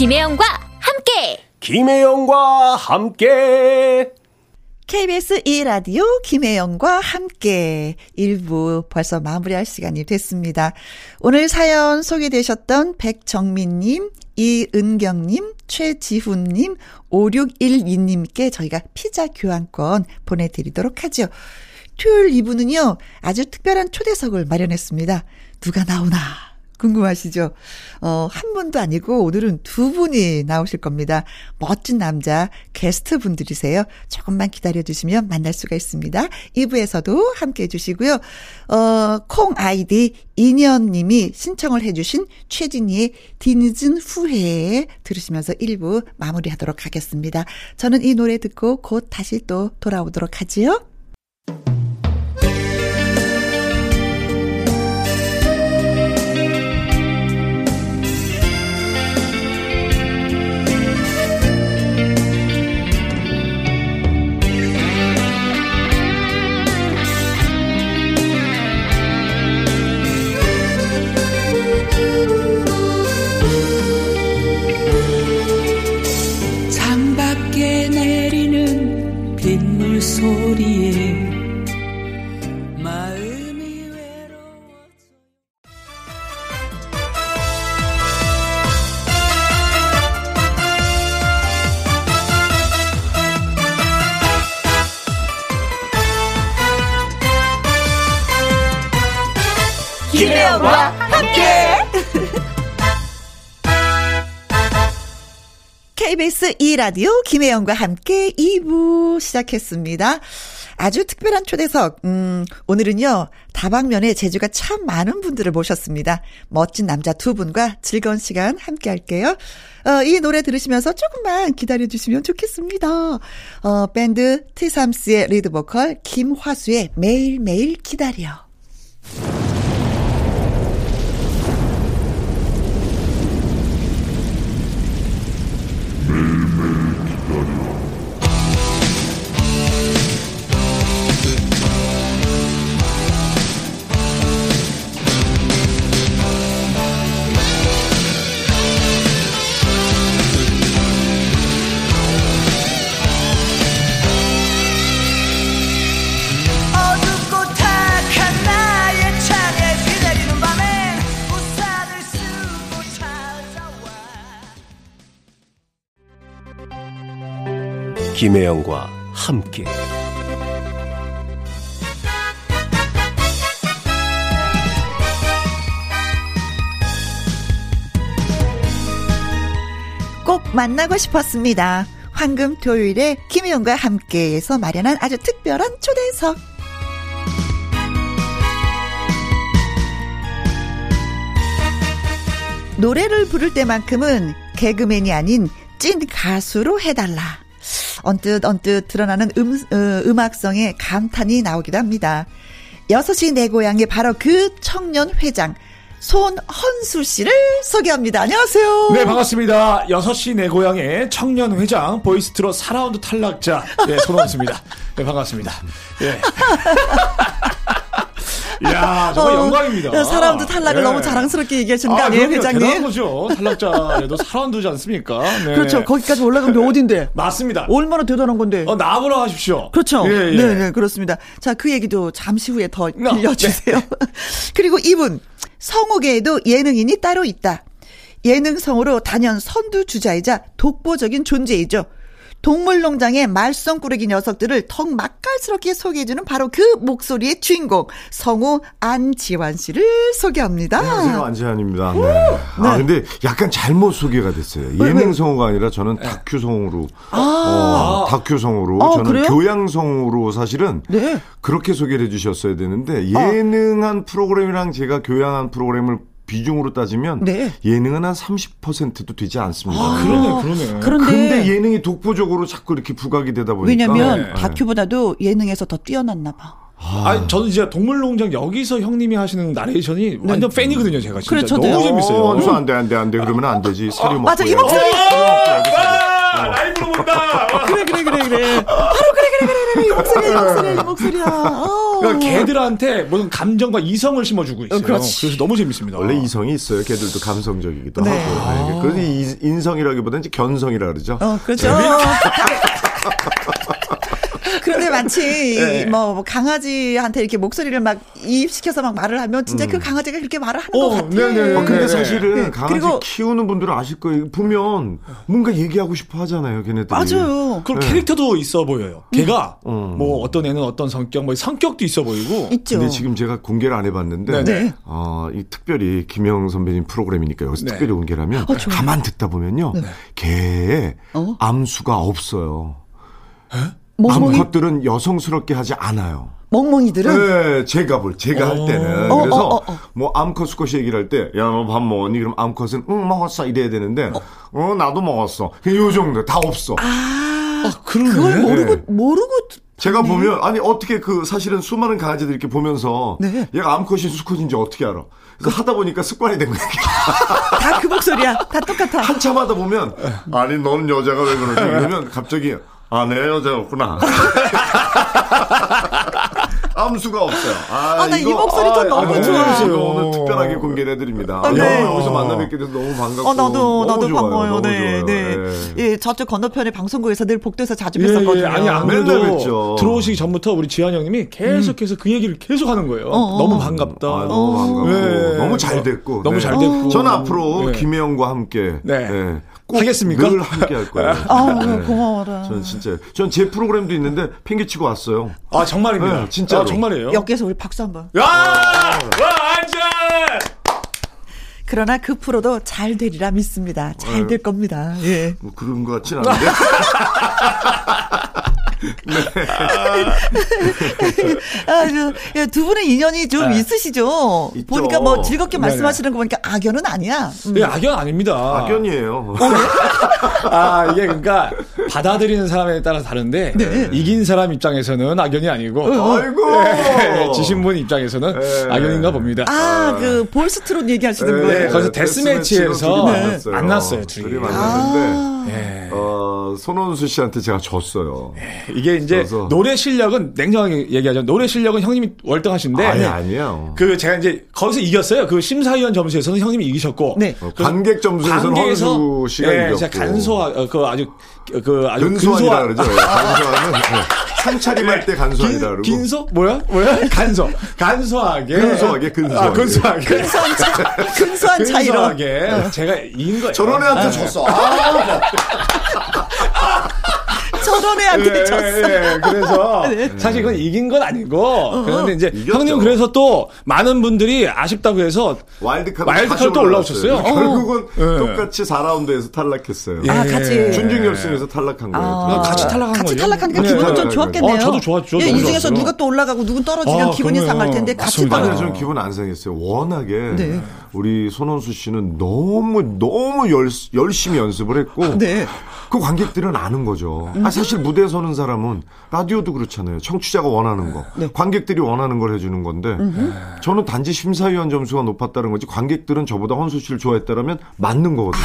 김혜영과 함께 김혜영과 함께 케이비에스 이 라디오 김혜영과 함께 일 부 벌써 마무리할 시간이 됐습니다. 오늘 사연 소개되셨던 백정민님, 이은경님, 최지훈님, 오육일이님께 저희가 피자 교환권 보내드리도록 하죠. 토요일 이 부는요. 아주 특별한 초대석을 마련했습니다. 누가 나오나 궁금하시죠? 어, 한 분도 아니고 오늘은 두 분이 나오실 겁니다. 멋진 남자 게스트 분들이세요. 조금만 기다려주시면 만날 수가 있습니다. 이 부에서도 함께해 주시고요. 어, 콩 아이디 인연님이 신청을 해 주신 최진희의 뒤늦은 후회 들으시면서 일 부 마무리하도록 하겠습니다. 저는 이 노래 듣고 곧 다시 또 돌아오도록 하지요. 케이비에스 이 라디오 김혜영과 함께 이 부 시작했습니다. 아주 특별한 초대석. 음, 오늘은요, 다방면에 재주가 참 많은 분들을 모셨습니다. 멋진 남자 두 분과 즐거운 시간 함께 할게요. 어, 이 노래 들으시면서 조금만 기다려주시면 좋겠습니다. 어, 밴드 티삼스의 리드보컬 김화수의 매일매일 기다려. 김혜영과 함께 꼭 만나고 싶었습니다. 황금 토요일에 김혜영과 함께에서 마련한 아주 특별한 초대석. 노래를 부를 때만큼은 개그맨이 아닌 찐 가수로 해달라. 언뜻 언뜻 드러나는 음, 음, 음악성에 감탄이 나오기도 합니다. 여섯 시 내 고향의 바로 그 청년 회장 손헌수 씨를 소개합니다. 안녕하세요. 네, 반갑습니다. 여섯 시 내 고향의 청년 회장 보이스트롯 사 라운드 탈락자 네, 손헌수입니다. 네, 반갑습니다. 네. 이야, 정말 어, 영광입니다. 사 라운드 탈락을 네. 너무 자랑스럽게 얘기하시는 거 아니에요, 아, 회장님? 대단한 거죠. 탈락자에도 사 라운드지 않습니까? 네. 그렇죠. 거기까지 올라간 게 어딘데? 맞습니다. 얼마나 대단한 건데? 어, 나보라 하십시오. 그렇죠. 예, 예. 네, 네, 그렇습니다. 자, 그 얘기도 잠시 후에 더 들려주세요. 아, 네. 그리고 이분, 성우계에도 예능인이 따로 있다. 예능성으로 단연 선두주자이자 독보적인 존재이죠. 동물농장의 말썽꾸러기 녀석들을 턱 맛깔스럽게 소개해주는 바로 그 목소리의 주인공 성우 안지환 씨를 소개합니다. 안녕하세요, 안지환입니다. 네. 네. 아 근데 약간 잘못 소개가 됐어요. 예능 성우가 아니라 저는 다큐 성우로, 아~ 어, 다큐 성우로 아, 저는 그래요? 교양 성우로 사실은 네. 그렇게 소개를 해주셨어야 되는데 예능한 프로그램이랑 제가 교양한 프로그램을 비중으로 따지면 네. 예능은 한 삼십 퍼센트도 되지 않습니다. 아, 그러네, 그러네. 그런데 근데 예능이 독보적으로 자꾸 이렇게 부각이 되다 보니까. 왜냐면 네. 다큐보다도 예능에서 더 뛰어났나 봐. 아, 아니, 저는 진짜 동물농장 여기서 형님이 하시는 나레이션이 네. 완전 팬이거든요, 제가 진짜. 그래, 저도. 너무 재밌어요. 어, 안 돼, 안 돼, 안 돼. 그러면 안 되지. 사료 아, 먹고. 맞아, 이 목소리. 아, 라이브로 본다. 그래, 그래, 그래, 그래. 바로 그래, 그래, 그래, 그래. 이 목소리야, 이 목소리야, 이 목소리야. 어. 그러니까 개들한테 무슨 감정과 이성을 심어주고 있어요. 그렇지. 그래서 너무 재밌습니다. 원래 이성이 있어요. 개들도 감성적이기도 네. 하고. 아. 그래서 인성이라기보다는 이제 견성이라 그러죠. 어, 그렇죠. 그런데 마치 네. 뭐 강아지한테 이렇게 목소리를 막 이입시켜서 막 말을 하면 진짜 음. 그 강아지가 그렇게 말을 하는 것 같아요. 네네. 어, 근데 사실은 네. 강아지 그리고 키우는 분들은 아실 거예요. 보면 뭔가 얘기하고 싶어 하잖아요, 걔네들이. 맞아요. 그럼 네. 캐릭터도 있어 보여요. 걔가 음. 뭐 어떤 애는 어떤 성격, 뭐 성격도 있어 보이고. 있죠. 근데 지금 제가 공개를 안 해봤는데, 네. 어, 이 특별히 김혜영 선배님 프로그램이니까 여기서 네. 특별히 공개를 하면 어, 가만 듣다 보면요, 네. 걔의 어? 암수가 없어요. 에? 멍멍이? 암컷들은 여성스럽게 하지 않아요. 멍멍이들은? 네, 제가 볼, 제가 할 때는. 어, 그래서, 어, 어, 어. 뭐, 암컷, 수컷이 얘기를 할 때, 야, 너 밥 먹었니? 그럼 암컷은, 응, 먹었어. 이래야 되는데, 어, 어 나도 먹었어. 그냥 요 정도. 다 없어. 아, 아 그러네. 그걸 모르고, 네. 모르고. 제가 네. 보면, 아니, 어떻게 그, 사실은 수많은 강아지들 이렇게 보면서, 네. 얘가 암컷인지 수컷인지 어떻게 알아? 그래서 하다 보니까 습관이 된 거야. 다 그 목소리야. 다 똑같아. 한참 하다 보면, 아니, 넌 여자가 왜 그러지? 그러면 갑자기, 아, 내 여자 없구나. 암수가 없어요. 아, 아 나 이 목소리 또 아, 너무 아, 좋아요. 네, 오늘 특별하게 공개해드립니다. 아, 네. 여기서 만나 뵙게 돼서 너무 반갑고. 아, 나도, 나도 좋아요, 반가워요. 네, 네, 네. 예, 저쪽 건너편에 방송국에서 늘 복도에서 자주 뵀었거든요. 예, 예, 아니, 안 그래도 들어오시기 전부터 우리 지한 형님이 계속해서 음. 그 얘기를 계속 하는 거예요. 어, 어. 너무 반갑다. 아, 너무 반갑고. 네. 너무 잘 됐고. 네. 너무 잘 됐고. 저는 앞으로 네. 김혜영과 함께. 네. 네. 하겠습니까? 늘 함께 할 거예요. 아, 네. 고마워라. 전 진짜, 전 제 프로그램도 있는데 팽개치고 왔어요. 아, 정말입니다. 네, 진짜 아, 정말이에요. 여기에서 우리 박수 한 번. 야, 와, 앉아. 그러나 그 프로도 잘 되리라 믿습니다. 잘 될 겁니다. 예. 뭐 그런 것 같진 않은데. 네. 아, 두 분의 인연이 좀 네. 있으시죠? 있죠. 보니까 뭐 즐겁게 네네. 말씀하시는 거 보니까 악연은 아니야. 음. 예, 악연 아닙니다. 악연이에요. 아, 이게 그러니까 받아들이는 사람에 따라 다른데 네. 이긴 사람 입장에서는 악연이 아니고 아이고 예, 지신 분 입장에서는 네. 악연인가 봅니다. 아, 그 보이스트롯 얘기하시는 네. 거예요? 네, 거기서 데스매치에서 만났어요. 둘이 만났는데 네. 어, 손헌수 씨한테 제가 졌어요. 예, 이게 이제 져서. 노래 실력은 냉정하게 얘기하자면 노래 실력은 형님이 월등하신데 아니 아니에요. 그 제가 이제 거기서 이겼어요. 그 심사위원 점수에서는 형님이 이기셨고 네. 어, 관객 점수에서는 헌수 씨가 예, 이겼고. 간소화 그 아주 그 아주 근소한이라 그러죠. 간소화는 상차림할 때 간소한이라 그러고. 긴소? 뭐야? 뭐야? 간소. 간소하게. 근소하게 근소하게. 아, 근소하게. 근소한, 차, 근소한 차이로. 근소하게. 제가 이긴 거예요. 저런 애한테 아, 졌어. 아. 저런 애한테 네, 졌어. 네, 그래서 네. 사실 그건 이긴 건 아니고 어허. 그런데 이제 이겼죠. 형님 그래서 또 많은 분들이 아쉽다고 해서 와일드카드 와일드카드 또 올라오셨어요. 어. 결국은 네. 똑같이 사 라운드에서 탈락했어요. 예. 아, 같이 준중 결승에서 탈락한 거예요. 아, 같이 탈락한 거예요. 같이 탈락하니까 네. 기분은 좀 좋았겠네요. 아, 저도 좋았죠. 예, 이 중에서 좋았어요. 누가 또 올라가고 누군 떨어지면 아, 기분이 그러네요. 상할 텐데 같이 떨어져. 저는 기분 안 상했어요. 워낙에 네. 우리 손헌수 씨는 너무 너무 열, 열심히 연습을 했고 네. 그 관객들은 아는 거죠. 음. 아, 사실 무대에 서는 사람은 라디오도 그렇잖아요. 청취자가 원하는 거. 네. 관객들이 원하는 걸 해주는 건데 음흠. 저는 단지 심사위원 점수가 높았다는 거지 관객들은 저보다 헌수 씨를 좋아했다면 맞는 거거든요.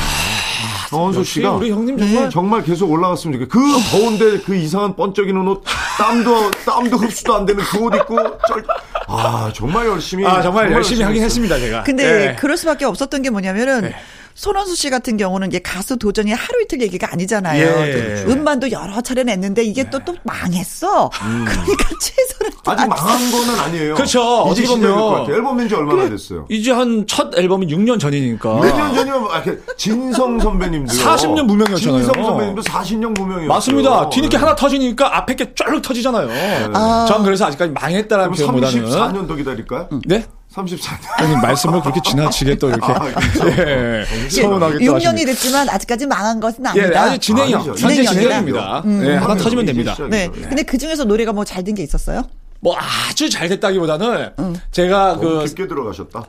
아, 헌수 씨가 우리 형님 정말, 정말 계속 올라갔으면 좋겠어요. 그 더운데 그 이상한 번쩍이는 옷 땀도 땀도 흡수도 안 되는 그 옷 입고 쩔... 아 정말 열심히 아 정말, 정말 열심히, 열심히 하긴 했습니다 제가. 근데 네. 그럴 수밖에 없었던 게 뭐냐면은 네. 손헌수 씨 같은 경우는 이게 가수 도전이 하루 이틀 얘기가 아니잖아요. 예. 음반도 여러 차례 냈는데 이게 또 또 예. 망했어. 음. 그러니까 최선을 아직 안 망한 거는 아니에요. 그렇죠. 이제 시작했고 앨범 낸 지 얼마나 그래, 됐어요? 이제 한 첫 앨범이 육 년 전이니까. 몇 년 전이면 아, 진성 선배님도 사십 년 무명이었잖아요. 진성 선배님도 사십 년 무명이었어요. 맞습니다. 뒤늦게 네. 하나 터지니까 앞에 게 쫄룩 터지잖아요. 네. 아. 전 그래서 아직까지 망했다라는 표현보다는 삼십사 년 더 기다릴까요? 응. 네? 삼십사 년. 아니, 말씀을 그렇게 지나치게 또 이렇게. 아, 예. 서운하게 또. 육 년이 됐지만 아직까지 망한 것은 아니다. 예, 아직 진행형. 현재 진행형입니다. 음. 예, 하나 터지면 됩니다. 네. 네. 근데 그 중에서 노래가 뭐 잘 된 게 있었어요? 뭐 아주 잘 됐다기보다는 음. 제가 그. 깊게 들어가셨다.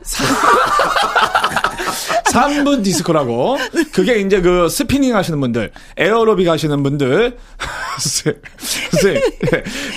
삼 분 디스코라고. 그게 이제 그 스피닝 하시는 분들, 에어로빅 하시는 분들, 선생님,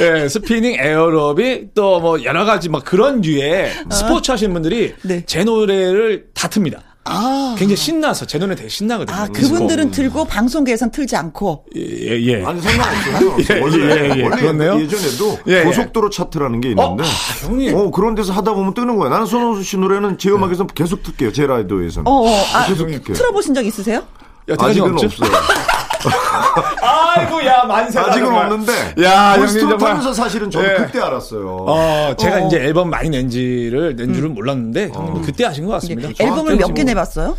예, 예, 스피닝, 에어로빅, 또 뭐 여러 가지 막 그런 류의 스포츠 하시는 분들이 네. 제 노래를 다 틉니다. 아. 굉장히 신나서, 제 눈에 되게 신나거든요. 아, 그분들은 틀고, 방송계에선 틀지 않고. 예, 예, 예. 아니, 상관없어요. 예, 원래, 예, 예. 원래 그렇네요. 예전에도 예, 예. 고속도로 차트라는 게 있는데. 어, 아, 형님. 어, 그런 데서 하다 보면 뜨는 거야. 나는 손헌수 씨 노래는 제 음악에선 네. 계속 틀게요. 제 라디오에서는. 어, 어. 아, 계속 틀게요. 틀어보신 적 있으세요? 야, 아직은 없어요. 아이고, 야, 만세다. 아직은 정말. 없는데. 야, 보이스트롯 하면서 사실은 저는 예. 그때 알았어요. 어, 제가 어. 이제 앨범 많이 낸지를, 낸 줄은 음. 몰랐는데, 어. 그때 아신 것 같습니다. 네. 앨범을 몇 개 내봤어요?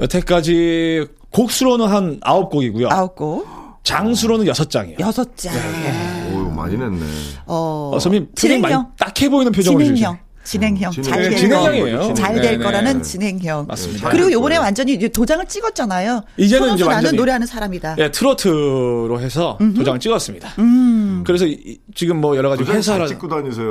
여태까지 곡수로는 한 아홉 곡이고요. 아홉 곡. 장수로는 여섯 장이에요. 여섯 장. 예. 오, 많이 냈네. 어, 선배님, 트림 많이 딱해 보이는 표정을 주시죠. 진행형. 진행, 잘 될 진행형이에요. 잘 될 거라는 진행형. 맞습니다. 그리고 요번에 완전히 도장을 찍었잖아요. 이제는 이제 나는 노래하는 사람이다. 예, 트로트로 해서 음흠. 도장을 찍었습니다. 음. 그래서 이, 지금 뭐 여러 가지 회사를 찍고 다니세요.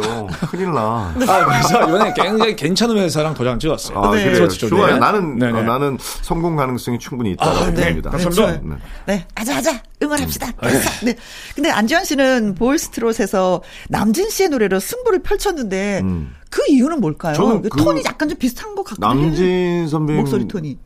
큰일 나. 아, 그래서 이번에 굉장히 괜찮은 회사랑 도장 찍었어요. 아, 네. 그래요. 좋아요. 네. 나는 어, 나는 성공 가능성이 충분히 있다고 봅니다. 아, 네. 감사합니다. 네. 네. 하자 하자. 응원합시다. 음. 네. 근데 안지환 씨는 보이스트롯에서 남진 씨의 노래로 승부를 펼쳤는데 음. 그 이유는 뭘까요? 저는 그 톤이 약간 좀 비슷한 것 같긴 해요. 남진 선배님 목소리 톤이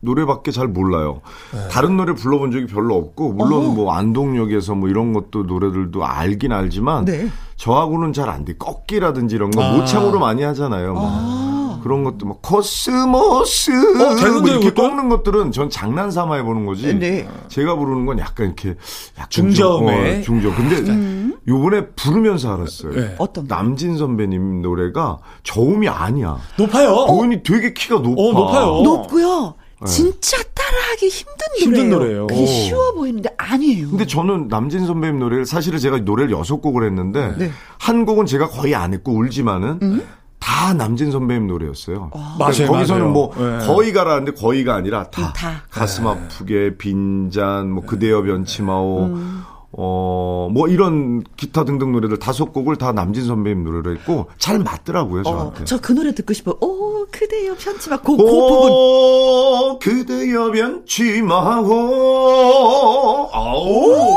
노래밖에 잘 몰라요. 네. 다른 노래 불러본 적이 별로 없고 물론 오. 뭐 안동역에서 뭐 이런 것도 노래들도 알긴 알지만 네. 저하고는 잘 안 돼. 꺾기라든지 이런 거 아. 모창으로 많이 하잖아요. 뭐. 아. 그런 것도 뭐 코스모스 어, 뭐 이렇게 꺾는 것들은 전 장난 삼아 해보는 거지. 네. 제가 부르는 건 약간 이렇게 약간 중저음에 중저. 어, 중저. 근데 음. 요번에 부르면서 알았어요. 네. 어떤 남진 선배님 노래가 저음이 아니야. 높아요. 본인이 되게 키가 높아. 어, 높아요. 높고요. 네. 진짜 따라하기 힘든, 힘든 노래예요. 그게 쉬워 보이는데 아니에요. 근데 저는 남진 선배님 노래를 사실은 제가 노래를 여섯 곡을 했는데 네. 한 곡은 제가 거의 안 했고 울지만은. 음? 다 다 남진 선배님 노래였어요. 아, 맞아요. 거기서는 맞아요. 뭐 네. 거의 가라는데 거의가 아니라 다, 다. 가슴 아프게, 빈잔, 뭐 그대여 변치마오, 음. 어, 뭐 이런 기타 등등 노래들 다섯 곡을 다 남진 선배님 노래로 했고 잘 맞더라고요 저한테. 어, 저 그 노래 듣고 싶어. 오 그대여 변치마오 그, 그 부분. 오 그대여 변치마오. 아오.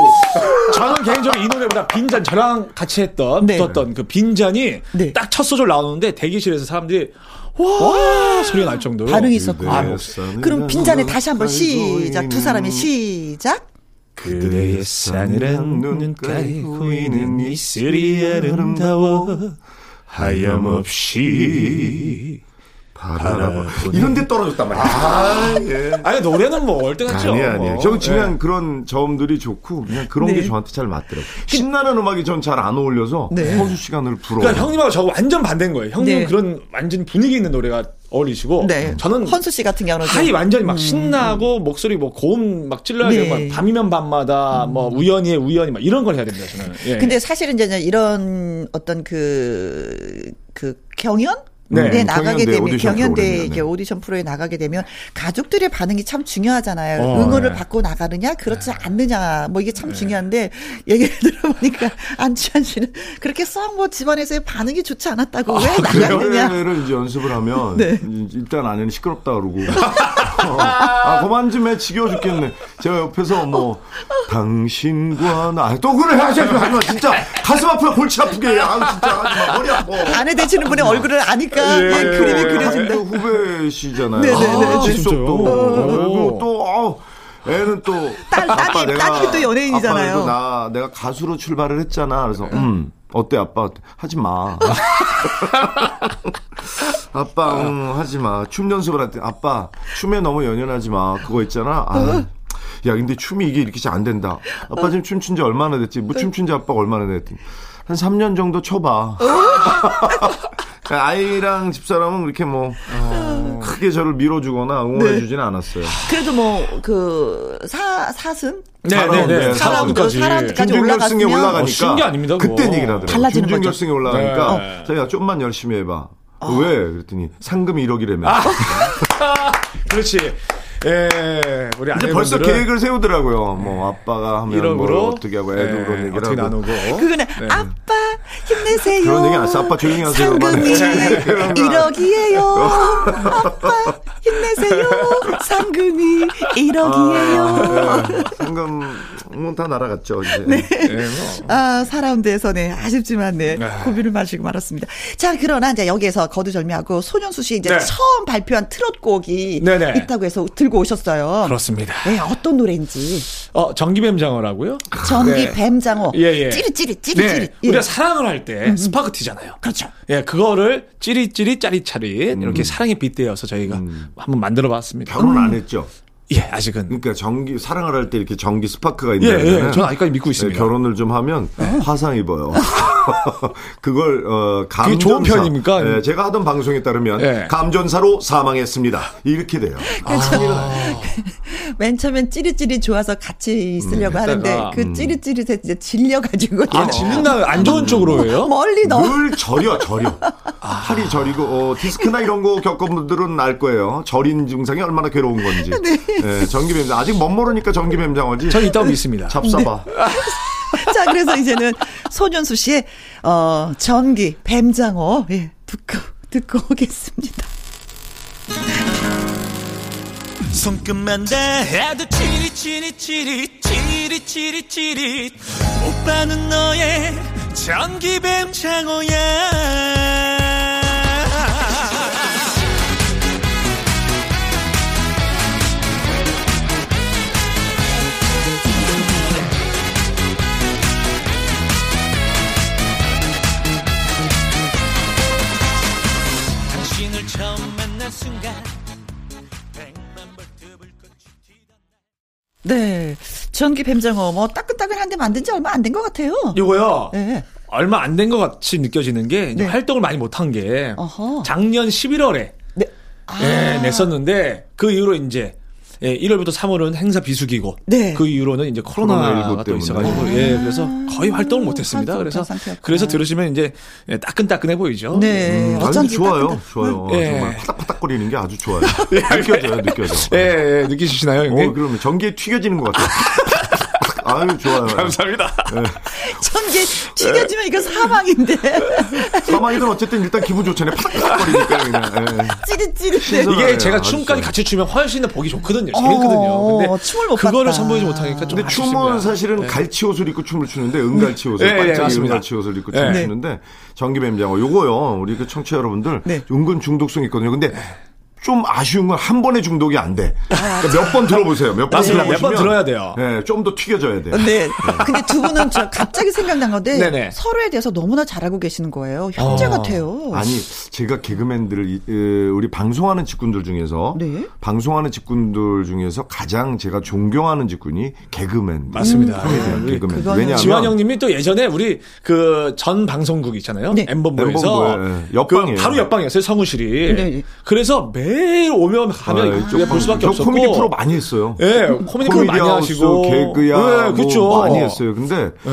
저는 개인적으로 이 노래보다 빈잔 저랑 같이 했던 네. 붙었던 그 빈잔이 네. 딱 첫 소절 나오는데 대기실에서 사람들이 와, 와 소리가 날 정도로 반응이 있었고. 아, 그럼 빈잔에 다시 한번 시작. 두 사람이 시작. 그대의 싸늘한 눈가에 고이는 이슬이 아름다워 하염없이 바라봐. 이런데 떨어졌단 말이야. 아, 예. 아니 노래는 뭐 월등하죠. 아니 아니에요. 저는 중요한 네. 그런 점들이 좋고 그냥 그런 네. 게 저한테 잘 맞더라고요. 신나는 음악이 전 잘 안 어울려서 네. 허수 시간을 부러워. 그러니까 형님하고 저 완전 반대인 거예요. 형님 네. 그런 완전 분위기 있는 노래가 어울리시고 네. 저는 헌수 씨 같은 경우는 하이 완전히 막 신나고 음. 목소리 뭐 고음 막 찔러야 네. 되고 막 밤이면 밤마다 음. 뭐 우연히 우연히 막 이런 걸 해야 됩니다 저는. 예. 근데 사실은 이제 이런 어떤 그 그 경연 네, 네 나가게 되면 경연대 네. 오디션 프로에 나가게 되면 가족들의 반응이 참 중요하잖아요. 어, 응원을 네. 받고 나가느냐, 그렇지 네. 않느냐, 뭐 이게 참 네. 중요한데 얘기를 들어보니까 안지환 씨는 그렇게 썩 뭐 집안에서의 반응이 좋지 않았다고 아, 왜 나갔느냐. 노래를 이제 연습을 하면 네. 일단 아내는 시끄럽다 그러고 어, 아 그만 좀 해 지겨워 죽겠네. 제가 옆에서 뭐 당신과 나 또 그래 하지마 진짜 가슴 아프고 골치 아프게 아 진짜 하지마 머리 아파. 아내 되시는 분의 얼굴을 아니까. 예, 예, 그림이 예, 그려진다. 후배시잖아요. 네네네. 직속도. 아, 그리고 또 아우 애는 또 딸, 아빠 딸이, 내가 딸이 또 연예인이잖아요. 나 내가 가수로 출발을 했잖아. 그래서 음 어때 아빠 하지 마. 아빠 응, 하지 마. 춤 연습을 할 때 아빠 춤에 너무 연연하지 마. 그거 있잖아. 아. 야 근데 춤이 이게 이렇게 잘 안 된다. 아빠 지금 춤춘 지 얼마나 됐지? 뭐 춤춘 지 아빠가 얼마나 됐지? 한 삼 년 정도 쳐봐. 아이랑 집사람은 그렇게 뭐 어, 크게 저를 밀어주거나 응원해주지는 네. 않았어요. 그래도 뭐 그 사 사슴 네네네 사라운드까지 준중결승에 올라가니까 쉬운 게 아닙니다. 그때 얘기를 하더라고요. 준중결승에 올라가니까 네. 자기야 좀만 열심히 해봐. 어. 왜? 그랬더니 상금이 일억이라며. 아. 그렇지. 예, 우리 이제 벌써 계획을 세우더라고요. 네. 뭐 아빠가 하면 일억으로 어떻게 하고 애도 네. 그런 얘기를 하고 나누고. 그거는 네. 아빠 힘내세요. 그런 얘기 안 했어. 아빠 조용히 하세요. 상금이 일억이에요. 아빠 힘내세요. 상금이 일억이에요. 아, 네. 상금은 다 날아갔죠. 이제. 네. 네. 아, 사 라운드에서 네. 아쉽지만 네. 네. 고비를 마시고 말았습니다. 자, 그러나 이제 여기에서 거두절미하고 손현수 씨 이제 네. 처음 발표한 트롯곡이 네, 네. 있다고 해서 들고 오셨어요. 그렇습니다. 네, 어떤 노래인지. 어, 전기뱀장어라고요? 전기뱀장어. 네. 예, 예. 찌릿찌릿, 찌릿찌릿. 네. 예. 우리가 사랑을 할 때 스파게티잖아요. 그렇죠. 예, 그거를 찌릿찌릿, 짜릿짜릿 음. 이렇게 사랑에 빗대어서 저희가 음. 한번 만들어봤습니다. 결혼 안 했죠? 예, 아직은. 그러니까 전기 사랑을 할 때 이렇게 전기 스파크가 있는 거잖아요. 예, 예. 저는 아직까지 믿고 있습니다. 예, 결혼을 좀 하면 예. 화상 입어요. 그걸 어, 감전사. 그게 좋은 편입니까? 예, 제가 하던 방송에 따르면 예. 감전사로 사망했습니다. 이렇게 돼요. 그렇죠. 아. 맨 처음엔 찌릿찌릿 좋아서 같이 있으려고 음, 하는데 그 찌릿찌릿에 이제 질려가지고. 아, 질린다. 안 좋은 쪽으로예요? 멀리 넣어. 늘 저려, 저려. 아. 팔이 저리고 어, 디스크나 이런 거 겪은 분들은 알 거예요. 저린 증상이 얼마나 괴로운 건지. 네. 네, 전기뱀장 아직 못 모르니까 전기뱀장어지. 전 있다고 믿습니다. 잡숴봐. 네. 자, 그래서 이제는 손현수 씨의 어, 전기 뱀장어 예, 듣고 듣고 오겠습니다. 손끝만 대해도 치릿치릿치릿 치릿치릿치릿 오빠는 너의 전기뱀장어야. 네, 전기 뱀장어 뭐 따끈따끈한데 만든 지 얼마 안 된 것 같아요. 이거요. 네. 얼마 안 된 것 같이 느껴지는 게 이제 네. 활동을 많이 못한 게 어허. 작년 십일월에 네. 아. 네, 냈었는데 그 이후로 이제 예, 일월부터 삼월은 행사 비수기고 네. 그 이후로는 이제 코로나가 또 있어가지고 아~ 예, 그래서 거의 활동을 못했습니다. 그래서 상태였구나. 그래서 들으시면 이제 따끈따끈해 보이죠. 네, 음, 어쩐지 좋아요, 따끈따끈. 좋아요. 네. 정말 파닥파닥거리는 게 아주 좋아요. 네. 느껴져요, 느껴져. 예, 예, 느끼시나요, 형님? 어, 그러면 전기에 튀겨지는 것 같아요. 아유, 좋아요. 감사합니다. 네. 전기 튀겨지면 이거 사망인데. 사망이든 어쨌든 일단 기분 좋잖아요. 팍팍거리니까 그냥. 찌릿찌릿해. 이게 제가 춤까지 같이 추면 훨씬 더 보기 좋거든요. 재밌거든요. 근데 춤을 못 그거를 봤다. 선보이지 못하니까 좀. 근데 아쉽습니다. 춤은 사실은 네. 갈치 옷을 입고 춤을 추는데 은갈치 옷을, 네. 반짝이 네. 은갈치 옷을 입고 네. 춤을 추는데 네. 전기뱀장어 요거요. 우리 그 청취자 여러분들 네. 은근 중독성이 있거든요. 근데 좀 아쉬운 건 한 번에 중독이 안 돼. 그러니까 몇 번 들어보세요. 몇 번 들어보시면 몇 번 들어야 돼요. 네, 좀 더 튀겨져야 돼요. 네. 네. 근데 두 분은 저 갑자기 생각난 건데 네네. 서로에 대해서 너무나 잘하고 계시는 거예요. 형제 어. 같아요. 아니, 제가 개그맨들을 우리 방송하는 직군들 중에서 네? 방송하는 직군들 중에서 가장 제가 존경하는 직군이 개그맨. 맞습니다. 음. 개그맨. 왜냐하면 지환 형님이 또 예전에 우리 그 전 방송국 있잖아요. 네. 엠본부에서 네. 옆방이에요. 그 바로 옆방이었어요. 성우실이. 네. 그래서 매 매일 오면 가면 아, 볼 수밖에 없었고. 코미디 프로 많이 했어요. 예, 네, 코미디 프로 많이 하시고 개그야, 네, 그렇죠. 많이 했어요. 근데 네.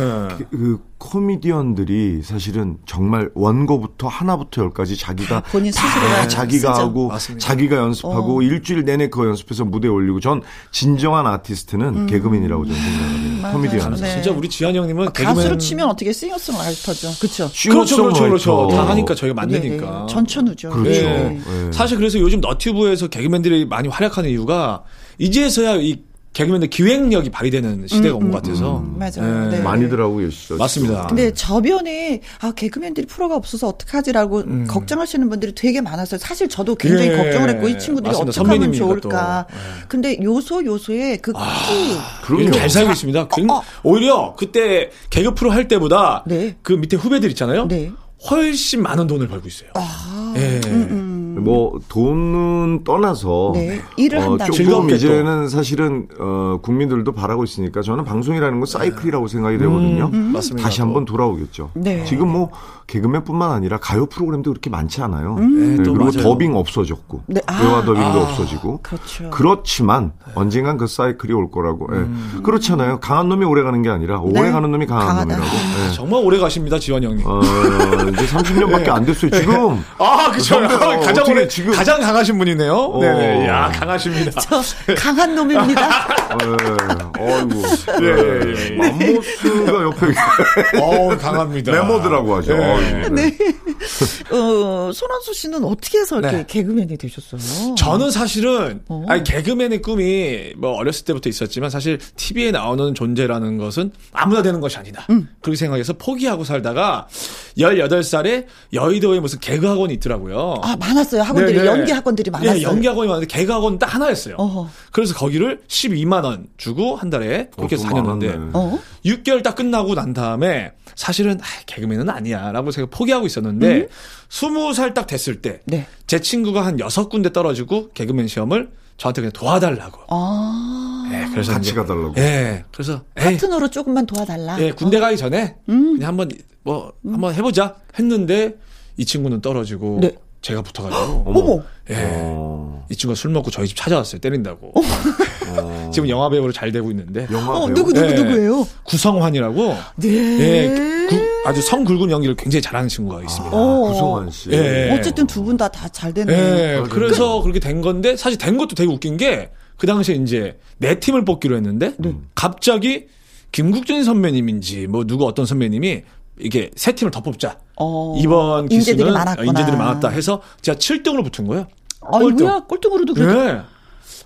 그 코미디언들이 사실은 정말 원고부터 하나부터 열까지 자기가 본인 스스로 다 자기가 진짜? 하고 맞습니다. 자기가 연습하고 어. 일주일 내내 그거 연습해서 무대에 올리고 전 진정한 아티스트는 음. 개그맨이라고 저는 생각합니다. 음. 코미디언. 네. 진짜 우리 지한 형님은 아, 개그맨... 가수로 치면 어떻게 싱어송라이터죠. 그렇죠. 그렇죠. 그렇죠. 그렇죠. 다 하니까 저희가 만드니까. 네, 네. 전천후죠. 그렇죠. 네. 네. 사실 그래서 요즘 너튜브에서 개그맨들이 많이 활약하는 이유가 이제서야 이 개그맨들 기획력이 발휘되는 시대가 음, 온 것 같아서. 음, 맞아요. 네. 많이들 하고 계시죠. 맞습니다. 근데 저변에, 아, 개그맨들이 프로가 없어서 어떡하지라고 음. 걱정하시는 분들이 되게 많았어요. 사실 저도 굉장히 예. 걱정을 했고, 이 친구들이 어떻게 하면 좋을까. 예. 근데 요소, 요소에 그 키. 아, 그럼요. 잘 살고 있습니다. 어, 어. 오히려 그때 개그 프로 할 때보다 네. 그 밑에 후배들 있잖아요. 네. 훨씬 많은 돈을 벌고 있어요. 아. 예. 음, 음. 뭐 돈은 떠나서 네, 일을 어, 한다. 조금 이제는 사실은 어, 국민들도 바라고 있으니까 저는 방송이라는 건 사이클이라고 생각이 되거든요. 음, 음. 맞습니다. 다시 한번 돌아오겠죠. 네. 지금 뭐 개그맨뿐만 아니라 가요 프로그램도 그렇게 많지 않아요. 음. 네, 네, 그리고 맞아요. 더빙 없어졌고 네. 아, 외화 더빙도 아, 없어지고 그렇죠. 그렇지만 언젠간 그 사이클이 올 거라고. 음. 네. 그렇잖아요. 강한 놈이 오래 가는 게 아니라 오래 네. 가는 놈이 강한 강하다. 놈이라고. 네. 정말 오래 가십니다, 지환 형님. 어, 이제 삼십 년밖에 네. 안 됐어요. 지금. 아, 그쵸. 가장 오래 지금 가장 강하신 분이네요. 어. 네, 야 강하십니다. 저 강한 놈입니다. 어이구. 예, 맘모스가 옆에. 어, 강합니다. 메모드라고 하죠. 네. 네. 어, 손헌수 씨는 어떻게 해서 이렇게 네. 개그맨이 되셨어요? 저는 사실은 어. 아니 개그맨의 꿈이 뭐 어렸을 때부터 있었지만 사실 티비에 나오는 존재라는 것은 아무나 되는 것이 아니다. 음. 그렇게 생각해서 포기하고 살다가 열여덟 살에 여의도에 무슨 개그 학원이 있더라고요. 아, 많았어요. 학원들이 네네. 연기 학원들이 많았어요. 네, 연기 학원이 많은데 개그 학원 딱 하나였어요. 어허. 그래서 거기를 십이만 원 주고 한 달에 그렇게 해서 다녔는데 어? 육 개월 딱 끝나고 난 다음에 사실은 아, 개그맨은 아니야라고 제가 포기하고 있었는데 음? 스무 살 딱 됐을 때 제 네. 친구가 한 여섯 군데 떨어지고 개그맨 시험을 저한테 그냥 도와달라고. 아. 예, 그래서 같이 이제, 가달라고. 예, 그래서 파트너로 에이, 조금만 도와달라. 예, 군대 어. 가기 전에 음. 그냥 한번 뭐 음. 한번 해보자 했는데 이 친구는 떨어지고. 네. 제가 붙어가지고. 어머. 예. 어. 이 친구가 술 먹고 저희 집 찾아왔어요. 때린다고. 어. 지금 영화배우로 잘 되고 있는데. 영화배우? 어, 누구, 누구, 예. 누구예요? 구성환이라고. 네. 예. 구, 아주 성 굵은 연기를 굉장히 잘하는 친구가 있습니다. 아, 구성환 씨. 예. 어쨌든 두 분 다 다 잘 되네. 예. 그래서 그... 그렇게 된 건데, 사실 된 것도 되게 웃긴 게, 그 당시에 이제 내 팀을 뽑기로 했는데, 네. 갑자기 김국진 선배님인지, 뭐 누구 어떤 선배님이 이게 세 팀을 더 뽑자. 어, 이번 기수는 인재들이 많았구나. 인재들이 많았다 해서 제가 칠 등으로 붙은 거예요. 아, 꼴등. 뭐야? 꼴등으로도 그래도. 네.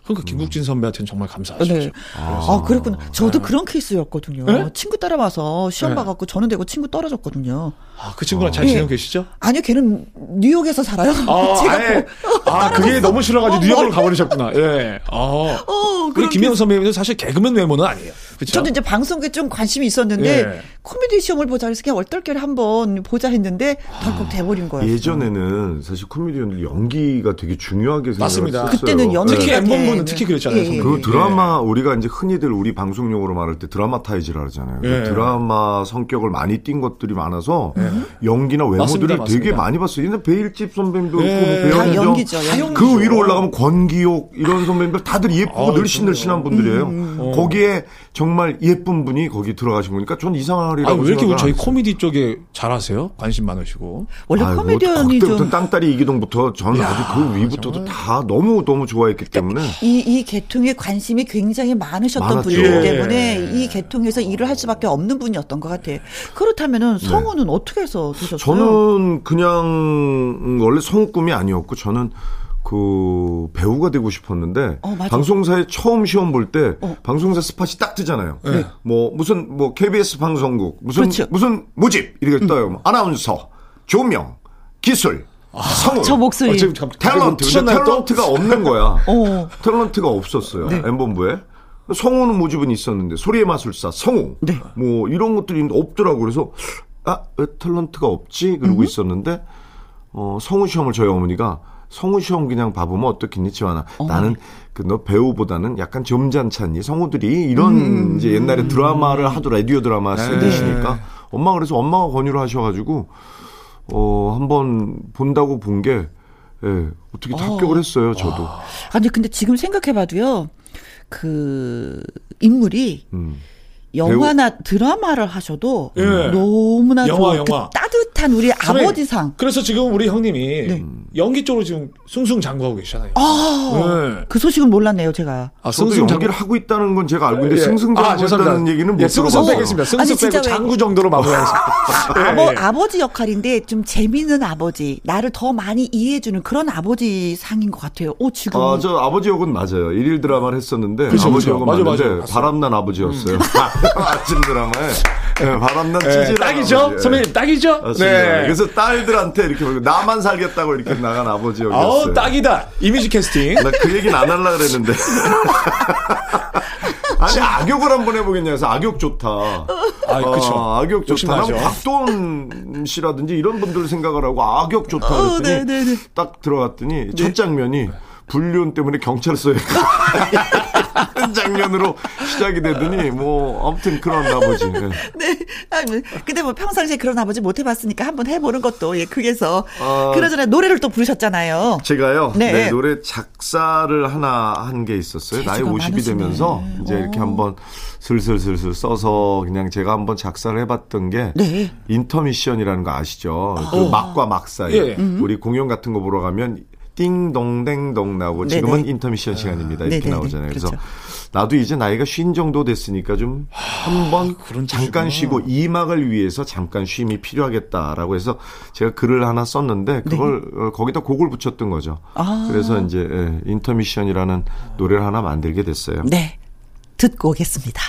그러니까 김국진 선배한테는 정말 감사하죠. 네. 아, 아, 그랬구나. 저도 네. 그런 케이스였거든요. 네? 친구 따라와서 시험 네. 봐갖고 저는 되고 친구 떨어졌거든요. 아, 그 친구랑 어. 잘 지내고 네. 계시죠? 아니요, 걔는 뉴욕에서 살아요. 아, 제가 아예, 아, 그게 너무 싫어가지고 뉴욕으로 가버리셨구나. 예. 네. 아. 어, 그리고 김혜영 선배님도 사실 개그맨 외모는 아니에요. 그쵸? 저도 이제 방송에 좀 관심이 있었는데 예. 코미디 시험을 보자 해서 그냥 얼떨결에 한번 보자 했는데 덜컥 돼버린 거예요. 예전에는 사실 코미디언들 연기가 되게 중요하게 생각했었어요. 그때는 연기 특히 엠본부는 네. 특히 그랬잖아요. 예. 그 드라마 예. 우리가 이제 흔히들 우리 방송용으로 말할 때 드라마타이즈라 그러잖아요. 예. 그 드라마 성격을 많이 띈 것들이 많아서 예. 연기나 외모들이 맞습니다, 되게 맞습니다. 많이 봤어요. 옛날 배일집 선배님도 예. 있고 다 연기죠. 다 그 위로 올라가면 권기옥 이런 선배님들 다들 예쁘고 아, 늘씬늘씬한 분들이에요. 음, 음. 거기에 정말 예쁜 분이 거기 들어가신 거니까 전 이상하리라고. 아, 왜 이렇게 저희 코미디 쪽에 잘하세요? 관심 많으시고. 원래 아유, 코미디언이 뭐, 좀. 땅따리 이기동부터 저는 야, 아주 그 위부터도 정말. 다 너무 너무 좋아했기 때문에. 이, 이 계통에 관심이 굉장히 많으셨던 많았죠. 분이기 때문에 예. 이 계통에서 일을 할 수밖에 없는 분이었던 것 같아요. 그렇다면은 성우는 네. 어떻게 해서 되셨어요? 저는 그냥 원래 성우 꿈이 아니었고 저는. 그 배우가 되고 싶었는데 어, 방송사에 처음 시험 볼 때 어. 방송사 스팟이 딱 뜨잖아요. 네. 뭐 무슨 뭐 케이비에스 방송국 무슨 그렇죠. 무슨 모집 이렇게 떠요. 음. 아나운서, 조명, 기술, 아, 성우, 저 목소리, 어, 지금 탤런트, 탤런트가 없는 거야. 어. 탤런트가 없었어요. 네. 엠본부에. 성우는 모집은 있었는데 소리의 마술사, 성우, 네. 뭐 이런 것들이 없더라고. 그래서 아, 왜 탤런트가 없지? 그러고 음. 있었는데 어, 성우 시험을 저희 어머니가 성우 시험 그냥 봐보면 어떻겠니, 지환아. 어. 나는 그 너 배우보다는 약간 점잖잖니. 성우들이 이런 음. 이제 옛날에 드라마를 하도 라디오 드라마 쓰시니까 엄마 그래서 엄마가 권유를 하셔가지고 어 한번 본다고 본 게 예, 어떻게 어. 합격을 했어요. 저도. 와. 아니 근데 지금 생각해봐도요 그 인물이. 음. 영화나 배우? 드라마를 하셔도 예. 너무나 영화, 그 영화. 따뜻한 우리 선생님, 아버지상. 그래서 지금 우리 형님이 네. 연기 쪽으로 지금 승승장구하고 계시잖아요. 아, 네. 그 소식은 몰랐네요, 제가. 아, 저도 연기를 하고 있다는 건 제가 알고 있는데 예. 승승장구한다는 아, 얘기는 못 들어봤어요. 승승 빼겠습니다. 승승 빼고 장구 정도로 마무리하겠습니다. 예. 아버, 아버지 역할인데 좀 재미있는 아버지, 나를 더 많이 이해해주는 그런 아버지 상인 것 같아요. 오, 지금. 아, 저 아버지 역은 맞아요. 일일 드라마를 했었는데 그쵸, 아버지 역은 맞아, 맞는데 맞아. 바람난 아버지였어요. 음. 아침 드라마에 네, 바람난 찌질한 네, 딱이죠 아버지. 선배님 딱이죠 아, 네. 그래서 딸들한테 이렇게 나만 살겠다고 이렇게 나간 아버지 역이었어요. 어, 딱이다 이미지 캐스팅. 나 그 얘기는 안 하려고 그랬는데 아니 악역을 한번 해보겠냐 해서 악역 좋다. 아, 그렇죠. 아, 악역 좋다. 박도훈 씨라든지 이런 분들 생각을 하고 악역 좋다 그랬더니 어, 네, 네, 네. 딱 들어갔더니 네. 첫 장면이 불륜 때문에 경찰서에 한 장면으로 시작이 되더니 뭐 아무튼 그런 아버지. 네. 아니, 근데 뭐 평상시에 그런 아버지 못 해봤으니까 한번 해보는 것도 예 그래서 어, 그러잖아요. 노래를 또 부르셨잖아요. 제가요. 네, 네 노래 작사를 하나 한 게 있었어요. 나이 오십이 많으시네. 되면서 이제 오. 이렇게 한번 슬슬슬슬 써서 그냥 제가 한번 작사를 해봤던 게 네. 인터미션이라는 거 아시죠? 아. 그 막과 막 사이 예. 우리 공연 같은 거 보러 가면. 띵동댕동 나오고 네네. 지금은 인터미션 시간입니다. 이렇게 네네네. 나오잖아요. 그래서 그렇죠. 나도 이제 나이가 쉰 정도 됐으니까 좀 한번 잠깐 쉬고 이 막을 위해서 잠깐 쉼이 필요하겠다라고 해서 제가 글을 하나 썼는데 그걸 네. 거기다 곡을 붙였던 거죠. 아. 그래서 이제 인터미션이라는 노래를 하나 만들게 됐어요. 네. 듣고 오겠습니다.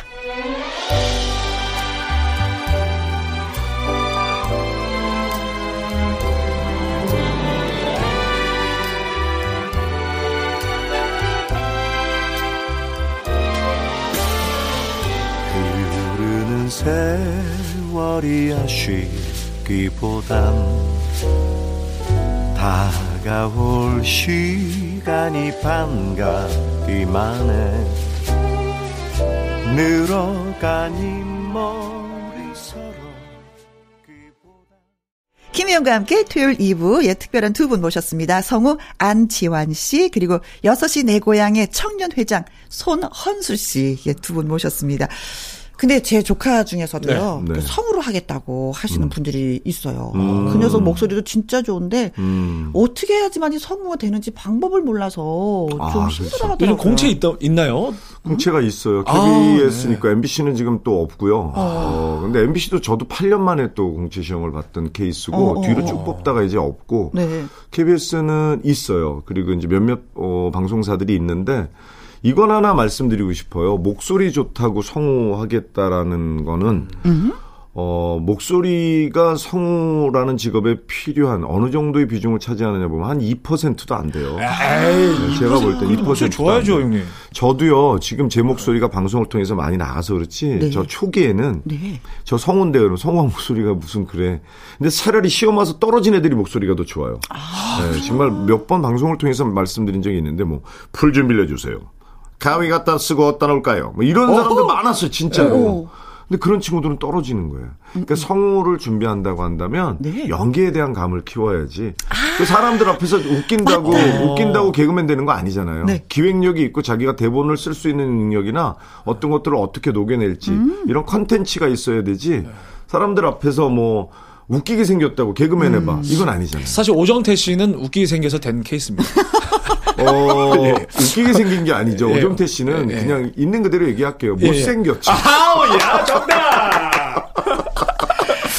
세월이 아쉽기보단 다가올 시간이 반갑기만 해 늘어가니 머리서로 김혜영과 함께 토요일 이 부 예, 특별한 두 분 모셨습니다. 성우 안지환 씨 그리고 여섯 시 내 고향의 청년회장 손헌수 씨 예, 두 분 모셨습니다. 근데 제 조카 중에서도요 네, 네. 성우로 하겠다고 하시는 음. 분들이 있어요. 음. 그 녀석 목소리도 진짜 좋은데 음. 어떻게 해야지만 이 성우가 되는지 방법을 몰라서 아, 좀 힘들어하더라고요. 요즘 공채 있다, 있나요? 공채가 있어요. 케이비에스니까 아, 네. 엠비씨는 지금 또 없고요. 아. 어, 근데 엠비씨도 저도 팔 년 만에 또 공채 시험을 봤던 케이스고 어, 뒤로 쭉 어. 뽑다가 이제 없고 네. 케이비에스는 있어요. 그리고 이제 몇몇 어, 방송사들이 있는데. 이건 하나 말씀드리고 싶어요. 목소리 좋다고 성우하겠다라는 거는, 음. 어, 목소리가 성우라는 직업에 필요한 어느 정도의 비중을 차지하느냐 보면 한 이 퍼센트도 안 돼요. 에이, 네, 제가 볼 때 이 퍼센트 좋아야죠, 형님. 저도요, 지금 제 목소리가 방송을 통해서 많이 나가서 그렇지, 네. 저 초기에는, 네. 저 성우인데, 그럼 성우 목소리가 무슨 그래. 근데 차라리 시험 와서 떨어진 애들이 목소리가 더 좋아요. 아, 네, 정말 몇 번 방송을 통해서 말씀드린 적이 있는데, 뭐, 풀 좀 빌려주세요. 가위 갖다 쓰고 어디다 놓을까요? 뭐 이런 사람들 많았어요, 진짜로. 근데 그런 친구들은 떨어지는 거예요. 그러니까 음, 음. 성우를 준비한다고 한다면 네. 연기에 대한 감을 키워야지. 아~ 사람들 앞에서 웃긴다고 맞다. 웃긴다고 개그맨 되는 거 아니잖아요. 네. 기획력이 있고 자기가 대본을 쓸 수 있는 능력이나 어떤 것들을 어떻게 녹여낼지 음. 이런 컨텐츠가 있어야 되지. 사람들 앞에서 뭐 웃기게 생겼다고 개그맨 해봐. 음. 이건 아니잖아요. 사실 오정태 씨는 웃기게 생겨서 된 케이스입니다. 어, 예. 웃기게 생긴 게 아니죠. 예. 오정태 씨는 예. 그냥 있는 그대로 얘기할게요. 예. 못생겼죠. 아우, 야, 정답!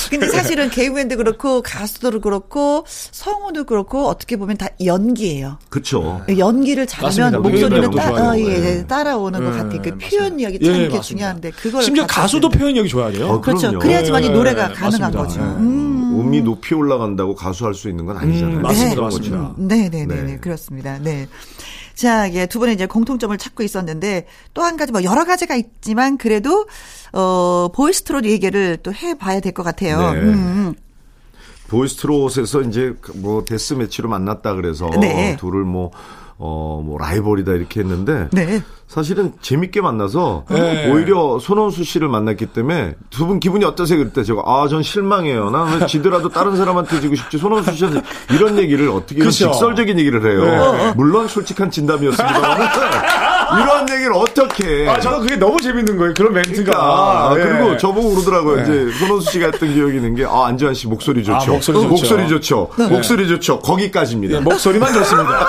근데 사실은 개그맨도 그렇고, 가수도 그렇고, 성우도 그렇고, 어떻게 보면 다 연기예요. 그쵸. 연기를 잘하면 목소리를 따, 어, 예, 예. 따라오는 예. 것 같아요. 그 표현력이 참 예, 중요한데, 그걸. 심지어 가수도 되는데. 표현력이 좋아야 돼요. 어, 그렇죠. 그래야지만 이 예, 노래가 예, 가능한 맞습니다. 거죠. 예. 음. 음이 높이 올라간다고 가수할 수 있는 건 아니잖아요. 음, 맞습니다, 맞습니다. 네, 네, 네, 네, 그렇습니다. 네, 자, 예, 두 분은 이제 공통점을 찾고 있었는데 또 한 가지 뭐 여러 가지가 있지만 그래도 어 보이스트롯 얘기를 또 해봐야 될 것 같아요. 네. 음. 보이스트롯에서 이제 뭐 데스 매치로 만났다 그래서 네. 둘을 뭐 어, 뭐, 라이벌이다, 이렇게 했는데. 네. 사실은 재밌게 만나서. 네. 오히려 손헌수 씨를 만났기 때문에 두 분 기분이 어떠세요? 그때 제가, 아, 전 실망해요. 나는 지더라도 다른 사람한테 지고 싶지. 손헌수 씨한테 이런 얘기를 어떻게, 이런 직설적인 얘기를 해요. 네. 물론 솔직한 진담이었습니다만. 이런 얘기를 어떻게. 아, 저는 그게 너무 재밌는 거예요. 그런 멘트가. 그러니까. 아, 네. 그리고 저보고 그러더라고요. 네. 이제 손헌수 씨가 했던 기억이 있는 게, 아, 안지환 씨 목소리 좋죠. 아, 목소리 좋죠. 목소리 좋죠. 네. 목소리 좋죠. 거기까지입니다. 네, 목소리만 좋습니다.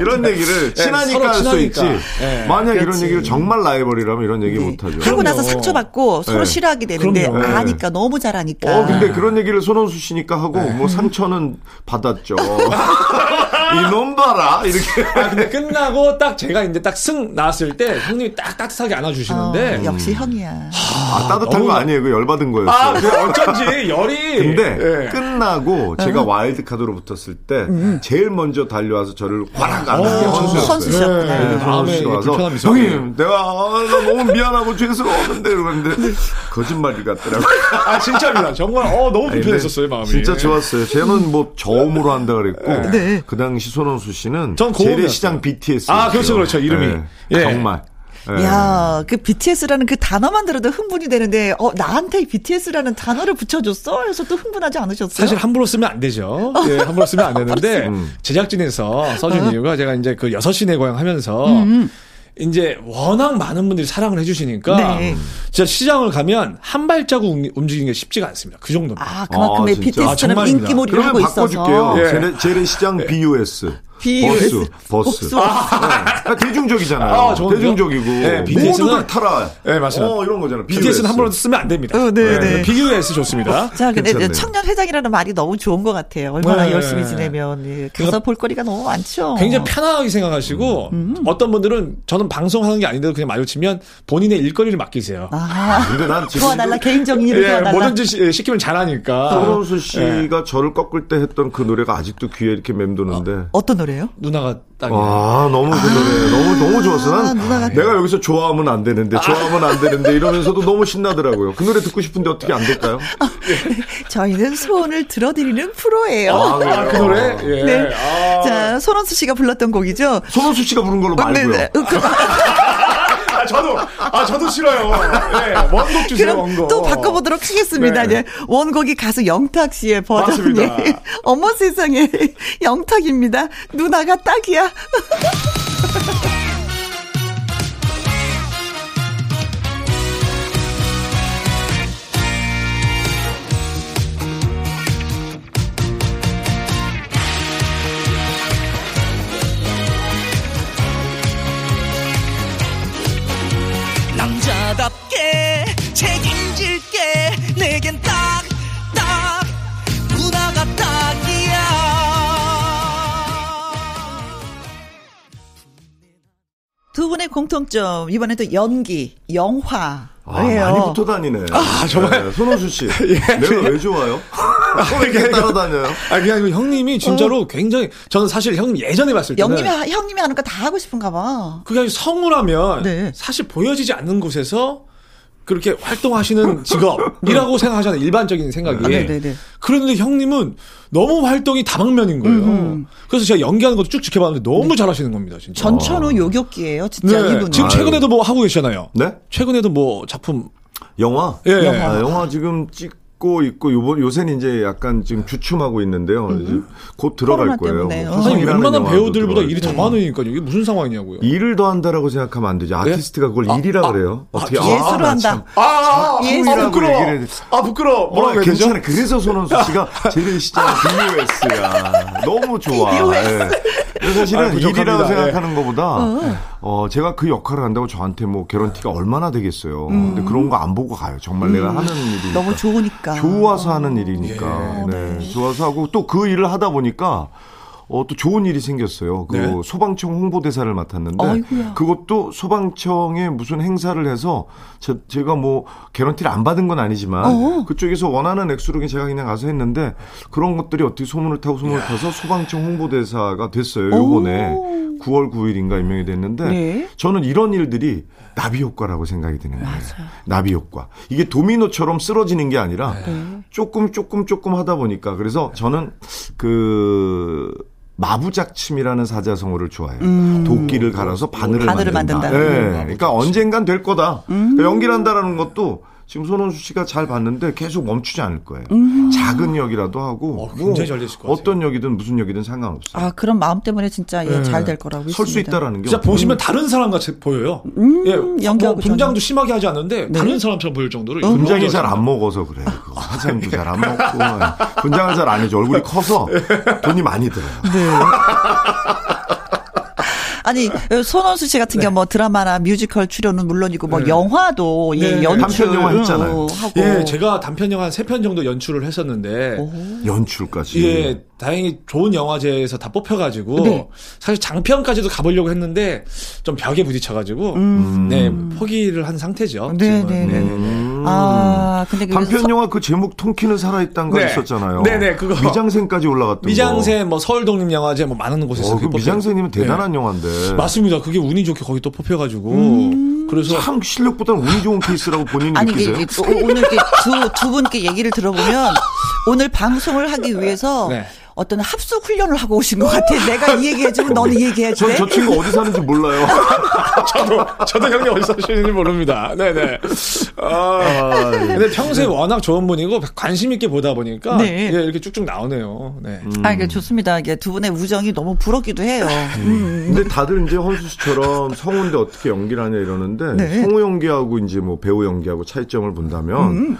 이런 얘기를 친하니까 할 수 있지. 네, 만약 그렇지. 이런 얘기를 정말 라이벌이라면 이런 얘기 네. 못하죠. 하고 나서 상처받고 서로 네. 싫어하게 되는데 네. 아니까 너무 잘하니까. 어, 근데 그런 얘기를 손헌수 씨니까 하고 네. 뭐 상처는 받았죠. 이놈 봐라 이렇게. 아, 근데 끝나고 딱 제가 이제 딱 승 나왔을 때 형님이 딱 따뜻하게 안아주시는데. 어, 역시 형이야. 하, 아, 따뜻한 너무... 거 아니에요. 그 열받은 거였어요. 아, 근데 어쩐지 열이. 근데 네. 끝나고 제가 음. 와일드카드로 붙었을 때 음. 제일 먼저 달려와서 저를 화락 안는 게 선수였어요. 네. 다음에 불편함이 있어요. 형님, 내가 아, 너무 미안하고 죄송한데 그러는데 네. 거짓말이 같더라고요. 아, 진짜입니다. 정말 어 너무 불편했었어요. 마음이. 진짜 좋았어요. 쟤는 뭐 저음으로 한다 그랬고 네. 그 당시 손헌수 씨는 재래시장 비티에스. 아, 그렇죠, 그렇죠. 이름이. 네. 예. 정말. 예. 야, 그 비티에스라는 그 단어만 들어도 흥분이 되는데, 어, 나한테 비티에스라는 단어를 붙여줬어? 그래서 또 흥분하지 않으셨어요? 사실 함부로 쓰면 안 되죠. 예, 함부로 쓰면 안 되는데, 제작진에서 써준 이유가 제가 이제 그 여섯 시내 고향 하면서, 음. 이제 워낙 많은 분들이 사랑을 해주시니까 네. 진짜 시장을 가면 한 발자국 움직이는 게 쉽지가 않습니다. 그 정도입니다. 아, 그만큼의 아, 비티에스처럼 아, 인기몰이를 하고 있어서. 그러면 바꿔줄게요. 예. 재래시장 예. 비유에스. 비유에스. 버스. 버스. 아, 네. 대중적이잖아요. 아, 대중적이고. 네, 비티에스는 모두들 타라. 네, 맞습니다. 어, 이런 거잖아요. 비유에스. 비티에스는 함부로 쓰면 안 됩니다. 어, 네, 네. 비유에스 좋습니다. 자, 근데 괜찮네요. 청년회장이라는 말이 너무 좋은 것 같아요. 얼마나 네. 열심히 지내면 예. 가서 볼거리가 너무 많죠. 굉장히 편하게 생각하시고 음. 어떤 분들은 저는 방송하는 게 아닌데도 그냥 마주치면 본인의 일거리를 맡기세요. 아, 근데 난 지금 도와달라 개인적 일을 예, 도와달라. 뭐든지 시, 시키면 잘하니까. 손헌수 씨가 예. 저를 꺾을 때 했던 그 노래가 아직도 귀에 이렇게 맴도는데. 어, 어떤 노래? 누나가 딱이네. 아, 너무 그 노래. 아~ 너무, 너무 좋았어. 난 아, 내가 여기서 좋아하면 안 되는데, 좋아하면 안 되는데, 이러면서도 너무 신나더라고요. 그 노래 듣고 싶은데 어떻게 안 될까요? 저희는 소원을 들어드리는 프로예요. 아, 아, 그 노래? 예. 네. 아~ 자, 손헌수 씨가 불렀던 곡이죠? 손헌수 씨가 부른 걸로 말고요. 네, 네. 아, 저도, 아, 저도 싫어요. 네, 원곡 주세요, 그럼 원곡. 또 바꿔보도록 하겠습니다. 네. 네. 원곡이 가수 영탁 씨의 버전이. 예. 어머 세상에. 영탁입니다. 누나가 딱이야. 답게 책임질게 내겐 딱 딱 누나가 딱이야. 두 분의 공통점 이번에도 연기, 영화 아, 아니에요. 많이 붙어 다니네. 아, 정말. 네, 손헌수 씨. 예, 내가 왜 좋아요? 왜 이렇게 따라다녀요? 아, 그냥 형님이 진짜로 어. 굉장히, 저는 사실 형님 예전에 봤을 때. 형님이, 형님이 하는 거 다 하고 싶은가 봐. 그게 아니고 성우라면. 네. 사실 보여지지 않는 곳에서 그렇게 활동하시는 직업이라고 생각하잖아요. 일반적인 생각이. 아, 네네네. 그런데 형님은 너무 활동이 다방면인 거예요. 음. 그래서 제가 연기하는 것도 쭉 지켜봤는데 너무 네. 잘하시는 겁니다, 진짜. 전천후 요격기예요, 진짜 네. 이분은. 지금 최근에도 뭐 하고 계시잖아요. 네? 최근에도 뭐 작품. 영화? 예. 네. 영화. 아, 영화 지금 찍고 있고 요번 요새는 이제 약간 지금 주춤하고 있는데요. 음. 곧 들어갈 거예요. 선생님 웬만한 배우들보다 들어가야지. 일이 더 많으니까요. 이게 무슨 상황이냐고요. 일을 더 한다라고 생각하면 안 되죠. 아티스트가 그걸 아, 일이라 아, 그래요. 아, 어떻게 아, 예술을 아, 한다. 아, 아, 아 부끄러워. 아 부끄러워. 뭐라고 해야 되죠? 괜찮아. 그래서 손헌수 씨가 제일 시장 비디오에스야. 너무 좋아. 비디오에스. 네. 사실은 아, 일이라고 생각하는 네. 것보다 어. 어, 제가 그 역할을 한다고 저한테 뭐 개런티가 얼마나 되겠어요. 음. 근데 그런 거 안 보고 가요. 정말 음. 내가 하는 일이니까. 너무 좋으니까. 좋아서 하는 일이니까. 예. 네. 네. 좋아서 하고 또 그 일을 하다 보니까 어, 또 좋은 일이 생겼어요. 그 네. 소방청 홍보대사를 맡았는데 아이고야. 그것도 소방청에 무슨 행사를 해서 제, 제가 뭐 개런티를 안 받은 건 아니지만 어어. 그쪽에서 원하는 액수로 제가 그냥 가서 했는데 그런 것들이 어떻게 소문을 타고 소문을 야. 타서 소방청 홍보대사가 됐어요. 요번에 구월 구일인가 임명이 됐는데 네. 저는 이런 일들이 나비 효과라고 생각이 드는 거예요. 맞아요. 나비 효과. 이게 도미노처럼 쓰러지는 게 아니라 네. 조금 조금 조금 하다 보니까 그래서 저는 그 마부작침이라는 사자성어를 좋아해요. 음. 도끼를 갈아서 바늘을, 바늘을 만든다. 만든다. 네. 그러니까 언젠간 될 거다. 음. 그러니까 연기를 한다라는 것도 지금 손헌수 씨가 잘 봤는데 계속 멈추지 않을 거예요. 음. 작은 역이라도 하고 어, 굉장히 잘 되실 것 같아요. 어떤 역이든 무슨 역이든 상관없어요. 아, 그런 마음 때문에 진짜 예, 잘 될 거라고 설 수 있다라는 게 진짜 어떤... 보시면 다른 사람 같이 보여요. 음, 예, 연기하고 분장도 저는... 심하게 하지 않는데 네. 다른 사람처럼 보일 정도로 어? 분장이 잘 안 먹어서 그래요. 그거. 화장도 잘 안 먹고 분장을 잘 안 해줘. 얼굴이 커서 돈이 많이 들어요. 네. 아니 손헌수 씨 같은 네. 경우 뭐 드라마나 뮤지컬 출연은 물론이고 뭐 네. 영화도 네. 예, 연출 단편 영화 했잖아요. 예, 제가 단편 영화 한 세 편 정도 연출을 했었는데 오. 연출까지. 예, 다행히 좋은 영화제에서 다 뽑혀가지고 네. 사실 장편까지도 가보려고 했는데 좀 벽에 부딪혀가지고 음. 네 포기를 한 상태죠. 네네네. 네. 음. 아 근데 단편 서... 영화 그 제목 통키는 살아있단가 네. 있었잖아요. 네네 그거 미장센까지 올라갔던. 미장센 거. 뭐 서울 독립영화제 뭐 많은 곳에서. 어, 그 미장센이면 대단한 네. 영화인데. 네. 맞습니다. 그게 운이 좋게 거기 또 뽑혀가지고. 음. 그래서. 참 실력보다는 운이 좋은 케이스라고 본인이 아니, 느끼세요? 아니, 오늘 이렇게 두, 두 분께 얘기를 들어보면 오늘 방송을 하기 위해서 네. 어떤 합숙 훈련을 하고 오신 것 같아. 내가 이 얘기해주면 너는 이 얘기해주래. 저, 저 친구 어디 사는지 몰라요. 저도, 저도 형님 어디 사시는지 모릅니다. 네네. 아, 근데 평소에 네. 워낙 좋은 분이고 관심 있게 보다 보니까 네. 예, 이렇게 쭉쭉 나오네요. 네. 음. 아, 이게 좋습니다. 이게 두 분의 우정이 너무 부럽기도 해요. 음. 근데 다들 이제 헌수 씨처럼 성우인데 어떻게 연기를 하냐 이러는데 네. 성우 연기하고 이제 뭐 배우 연기하고 차이점을 본다면 음.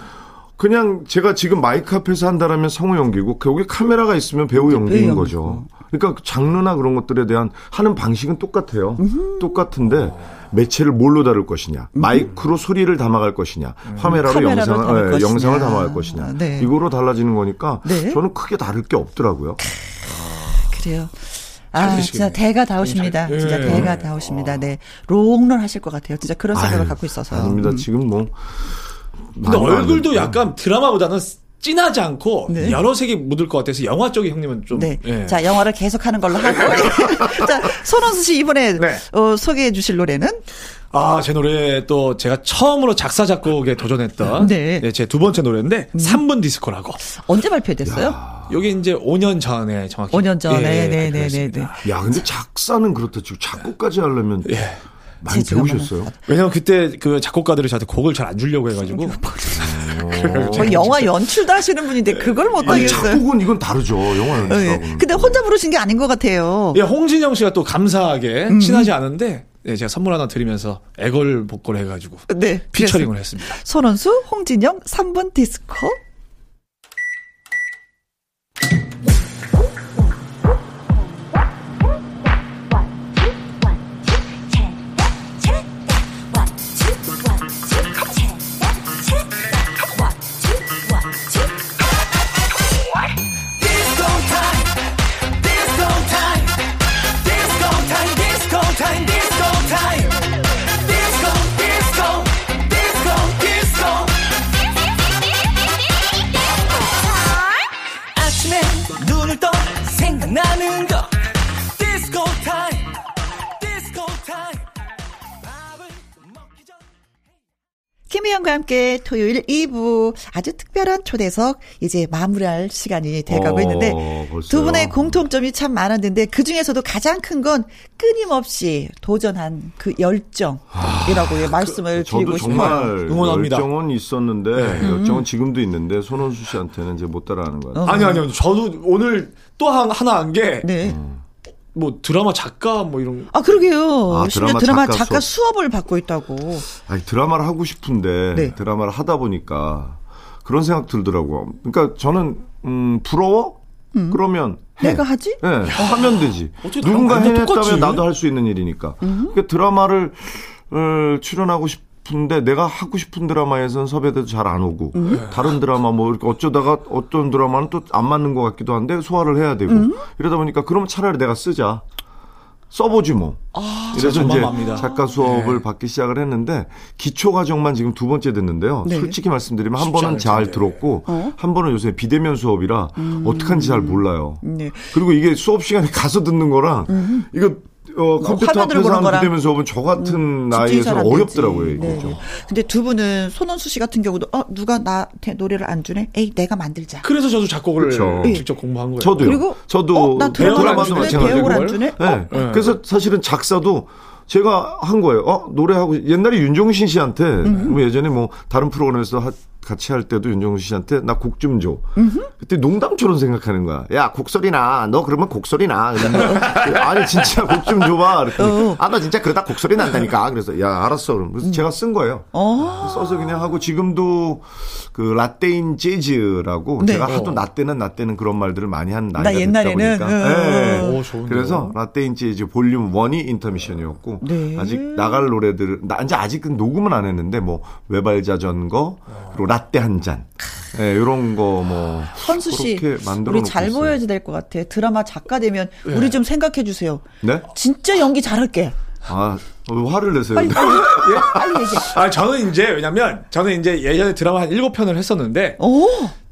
그냥 제가 지금 마이크 앞에서 한다라면 성우 연기고 거기 카메라가 있으면 배우 연기인 거죠. 그러니까 장르나 그런 것들에 대한 하는 방식은 똑같아요. 음흠. 똑같은데 매체를 뭘로 다룰 것이냐. 음. 마이크로 소리를 담아갈 것이냐. 음. 화면으로 영상을, 네, 영상을 담아갈 것이냐. 네. 이거로 달라지는 거니까 네. 저는 크게 다를 게 없더라고요. 그래요. 아, 진짜 대가 다우십니다. 잘, 예. 진짜 대가 다우십니다. 네. 롱런 하실 것 같아요. 진짜 그런 생각을 아유, 갖고 있어서요. 아닙니다. 음. 지금 뭐. 근데 얼굴도 약간 드라마보다는 진하지 않고 네. 여러 색이 묻을 것 같아서 영화 쪽에 형님은 좀. 네. 예. 자, 영화를 계속하는 걸로 하고. 자, 손헌수 씨 이번에 네. 어, 소개해 주실 노래는? 아, 제 노래 또 제가 처음으로 작사 작곡에 도전했던 네. 네, 제 두 번째 노래인데 음. 삼 분 디스코라고. 언제 발표됐어요? 야. 요게 이제 오 년 전에 정확히. 오 년 전에. 네네네. 네, 네, 네. 야, 근데 작사는 그렇다. 지금 작곡까지 하려면. 예. 많이 배우셨어요? 왜냐면 그때 그 작곡가들이 저한테 곡을 잘 안 주려고 해가지고. 영화 연출도 하시는 분인데 그걸 못하겠어요. 작곡은 이건 다르죠. 영화 연출하고. 네. 근데 혼자 부르신 게 아닌 것 같아요. 예, 홍진영 씨가 또 감사하게 음. 친하지 않은데 예, 제가 선물 하나 드리면서 애걸 복걸 해가지고 네, 피처링을 했습니다. 손헌수, 홍진영, 삼 분 디스코. Disco time, disco time, disco, disco, disco, 나는 거 디스코 타임 디스코 타임 밥을 먹기 전 김혜영과 함께 토요일 이 부 아주 특별한 초대석 이제 마무리할 시간이 돼가고 어, 있는데 벌써요? 두 분의 공통점이 참 많았는데 그중에서도 가장 큰 건 끊임없이 도전한 그 열정이라고 아, 예, 말씀을 그, 드리고 싶어요. 저도 정말 응원합니다. 열정은 있었는데 음. 열정은 지금도 있는데 손헌수 씨한테는 이제 못 따라하는 것 같아요. 아니요. 아니요. 저도 오늘 또 한, 하나 한 게 네. 음. 뭐 드라마 작가 뭐 이런 아 그러게요. 아, 심지어 드라마, 드라마 작가, 작가 수업. 수업을 받고 있다고. 아니 드라마를 하고 싶은데 네. 드라마를 하다 보니까 그런 생각 들더라고요. 그러니까 저는 음, 부러워? 음. 그러면 해. 내가 하지? 네, 하면 되지. 누군가 해냈다면 나도 할 수 있는 일이니까. 음. 그러니까 드라마를 어, 출연하고 싶. 근데 내가 하고 싶은 드라마에선 섭외돼도 잘 안 오고 음? 다른 드라마 뭐 이렇게 어쩌다가 어떤 드라마는 또 안 맞는 것 같기도 한데 소화를 해야 되고 음? 이러다 보니까 그러면 차라리 내가 쓰자 써보지 뭐 아, 이래서 이제 맘합니다. 작가 수업을 네. 받기 시작을 했는데 기초 과정만 지금 두 번째 됐는데요. 네. 솔직히 말씀드리면 한 번은 잘 들었고 어? 한 번은 요새 비대면 수업이라 음. 어떡한지 잘 몰라요. 네. 그리고 이게 수업 시간에 가서 듣는 거랑 음. 이거 어, 컴퓨터 앞에서 하는 비대면 수업은 저 같은 음, 나이에서 어렵더라고요. 이게 네. 좀. 근데 두 분은 손헌수 씨 같은 경우도 어, 누가 나한테 노래를 안 주네? 에이 내가 만들자. 그래서 저도 작곡을 그쵸. 직접 공부한 거예요. 저도요. 그리고 저도 어, 배역을 안 주네? 배역을 안 주네? 네. 어? 네. 그래서 사실은 작사도 제가 한 거예요. 어, 노래하고 옛날에 윤종신 씨한테 음. 예전에 뭐 다른 프로그램에서 하, 같이 할 때도 윤종신 씨한테 나 곡 좀 줘. 음흠. 그때 농담처럼 생각하는 거야. 야, 곡소리 나. 너 그러면 곡소리 나. 아니 진짜 곡 좀 줘봐. 아, 나 진짜 그러다 곡소리 난다니까. 그래서 야, 알았어. 그럼 그래서 음. 제가 쓴 거예요. 어. 써서 그냥 하고 지금도 그 라떼인 재즈라고 네. 제가 하도 나 때는 나 때는 그런 말들을 많이 한 나이가 나 옛날에는 됐다 보니까. 음. 네. 오, 그래서 라떼인 재즈 볼륨 일이 인터미션이었고. 네. 아직 나갈 노래들 나, 이제 아직은 녹음은 안 했는데 뭐 외발자전거 그리고 라떼 한 잔 네, 이런 거 뭐 헌수 씨 우리 잘 있어요. 보여야 될 것 같아. 드라마 작가 되면 네. 우리 좀 생각해 주세요. 네? 진짜 연기 잘할게. 아 화를 내세요. 빨리, 빨리, 빨리 얘기해. 아 저는 이제 왜냐면 저는 이제 예전에 드라마 한 일곱 편을 했었는데. 오.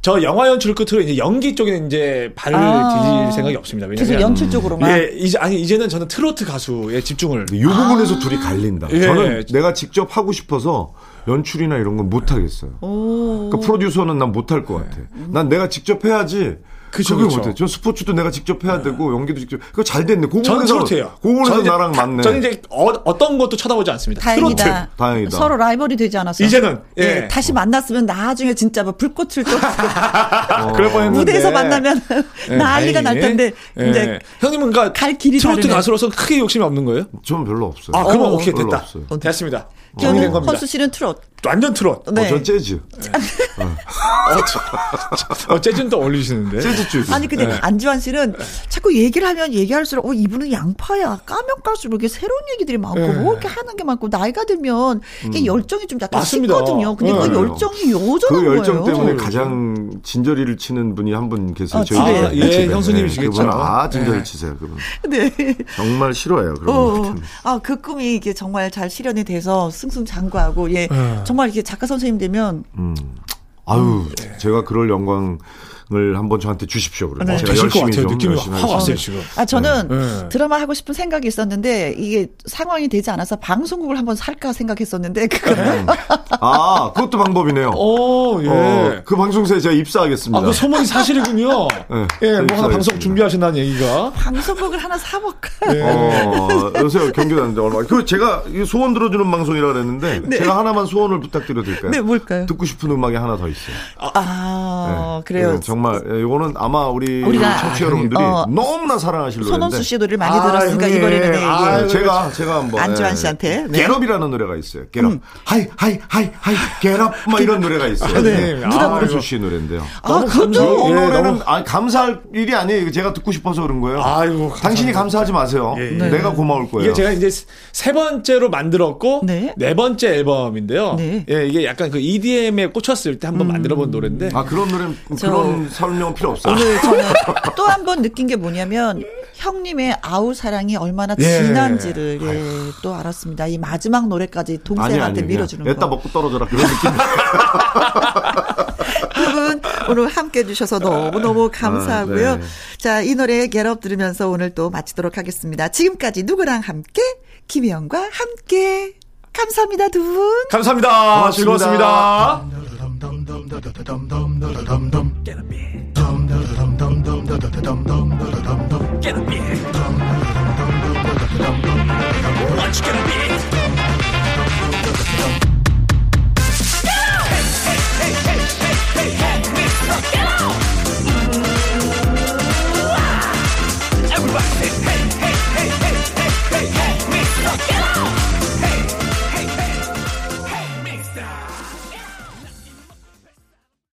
저 영화 연출 끝으로 이제 연기 쪽에는 이제 발을 아~ 디딜 생각이 없습니다. 왜냐면 계속 연출 쪽으로만. 예, 이제 아니 이제는 저는 트로트 가수에 집중을. 이 부분에서 아~ 둘이 갈린다. 예. 저는 내가 직접 하고 싶어서 연출이나 이런 건 못 하겠어요. 그러니까 프로듀서는 난 못 할 것 같아. 난 내가 직접 해야지. 그쵸, 그게 못해. 전 스포츠도 내가 직접 해야 되고 연기도 직접. 그거 잘 됐네. 전 트로트예요. 고분에서 나랑 맞네. 저는 이제 어, 어떤 것도 쳐다보지 않습니다. 다행이다. 트로트. 다행이다. 서로 라이벌이 되지 않았어. 이제는 예. 예. 다시 만났으면 나중에 진짜 뭐 불꽃을 또 어. 그럴 뻔했는데 무대에서 만나면 예. 난리가 날 텐데. 예. 이제 형님은 그러니까 갈 길이 트로트 다르네. 가수로서 크게 욕심이 없는 거예요? 전 별로 없어요. 아, 그럼 어. 오케이 됐다. 어. 됐습니다. 저는 어. 헌수 씨는 트로트. 완전 트롯. 네. 어, 전 재즈. 네. 어. 어, 재즈는 또 어울리시는데. 재즈 쪽. 아니, 근데 네. 안지환 씨는 자꾸 얘기를 하면 얘기할수록, 어, 이분은 양파야. 까면 깔수록 이렇게 새로운 얘기들이 많고, 네. 뭐 이렇게 하는 게 많고, 나이가 들면 이게 음. 열정이 좀 약간 맞습니다. 식거든요. 근데 네. 그 열정이 요전한 거예요. 그 열정 거예요. 때문에 가장 진저리를 치는 분이 한 분 계세요. 아, 저희 아, 예, 형수님이시겠죠. 네. 아, 진저리 네. 치세요. 그분. 네. 정말 싫어요. 그런 어, 아, 그 꿈이 이게 정말 잘 실현이 돼서 승승장구하고, 예. 네. 정말 이렇게 작가 선생님 되면 음. 아유 네. 제가 그럴 영광을 한번 저한테 주십시오. 그러면 네. 제가 열심히 좀 느낌이 확 왔어요 지금. 아 저는 네. 드라마 하고 싶은 생각이 있었는데 이게 상황이 되지 않아서 방송국을 한번 살까 생각했었는데 그거는 네. 아 그것도 방법이네요. 오, 예. 어, 그 방송사에 제가 입사하겠습니다. 아, 그 소문이 사실이군요. 네, 예, 뭐 하나 방송 준비하신다는 얘기가. 방송국을 하나 사볼까. 네. 어, 요새 경기 났는데 얼마. 그 제가 소원 들어주는 방송이라 그랬는데 네. 제가 하나만 소원을 부탁드려도 될까요? 네, 뭘까요? 듣고 싶은 음악이 하나 더. 있어요. 아 네. 그래요. 네, 정말 이거는 아마 우리 청취자 여러분들이 어, 너무나 사랑하실 노래인데 손헌수 씨 노래를 많이 아, 들었으니까 예, 이번에는 예, 아, 예. 제가 제가 한번 안지환 씨한테 네. 겟업이라는 노래가 있어요. 겟업 음. 하이 하이 하이 하이 겟업 막 이런 노래가 있어요. 아, 네. 네. 누가 부르죠? 씨 노래인데요. 아 그것도 이 노래는 아, 감사할 일이 아니에요. 제가 듣고 싶어서 그런 거예요. 아이고 감사합니다. 당신이 감사하지 마세요. 예, 예. 네. 내가 고마울 거예요. 이게 제가 이제 세 번째로 만들었고 네, 네 번째 앨범인데요. 네. 예, 이게 약간 그 이디엠에 꽂혔을 때 한번 만들어본 노래인데. 아 그런 노래는 그런 설명은 필요 없어요. 오늘 저는 또 한 번 느낀 게 뭐냐면 형님의 아우 사랑이 얼마나 진한지를 예. 예, 또 알았습니다. 이 마지막 노래까지 동생한테 아니, 아니, 밀어주는 거. 애따 먹고 떨어져라 그런 느낌. 두 분 오늘 함께해 주셔서 너무너무 감사하고요. 아, 네. 자, 이 노래 겟업 들으면서 오늘 또 마치도록 하겠습니다. 지금까지 누구랑 함께? 김혜영과 함께. 감사합니다, 두 분. 감사합니다. 고맙습니다. 즐거웠습니다. What's gonna be?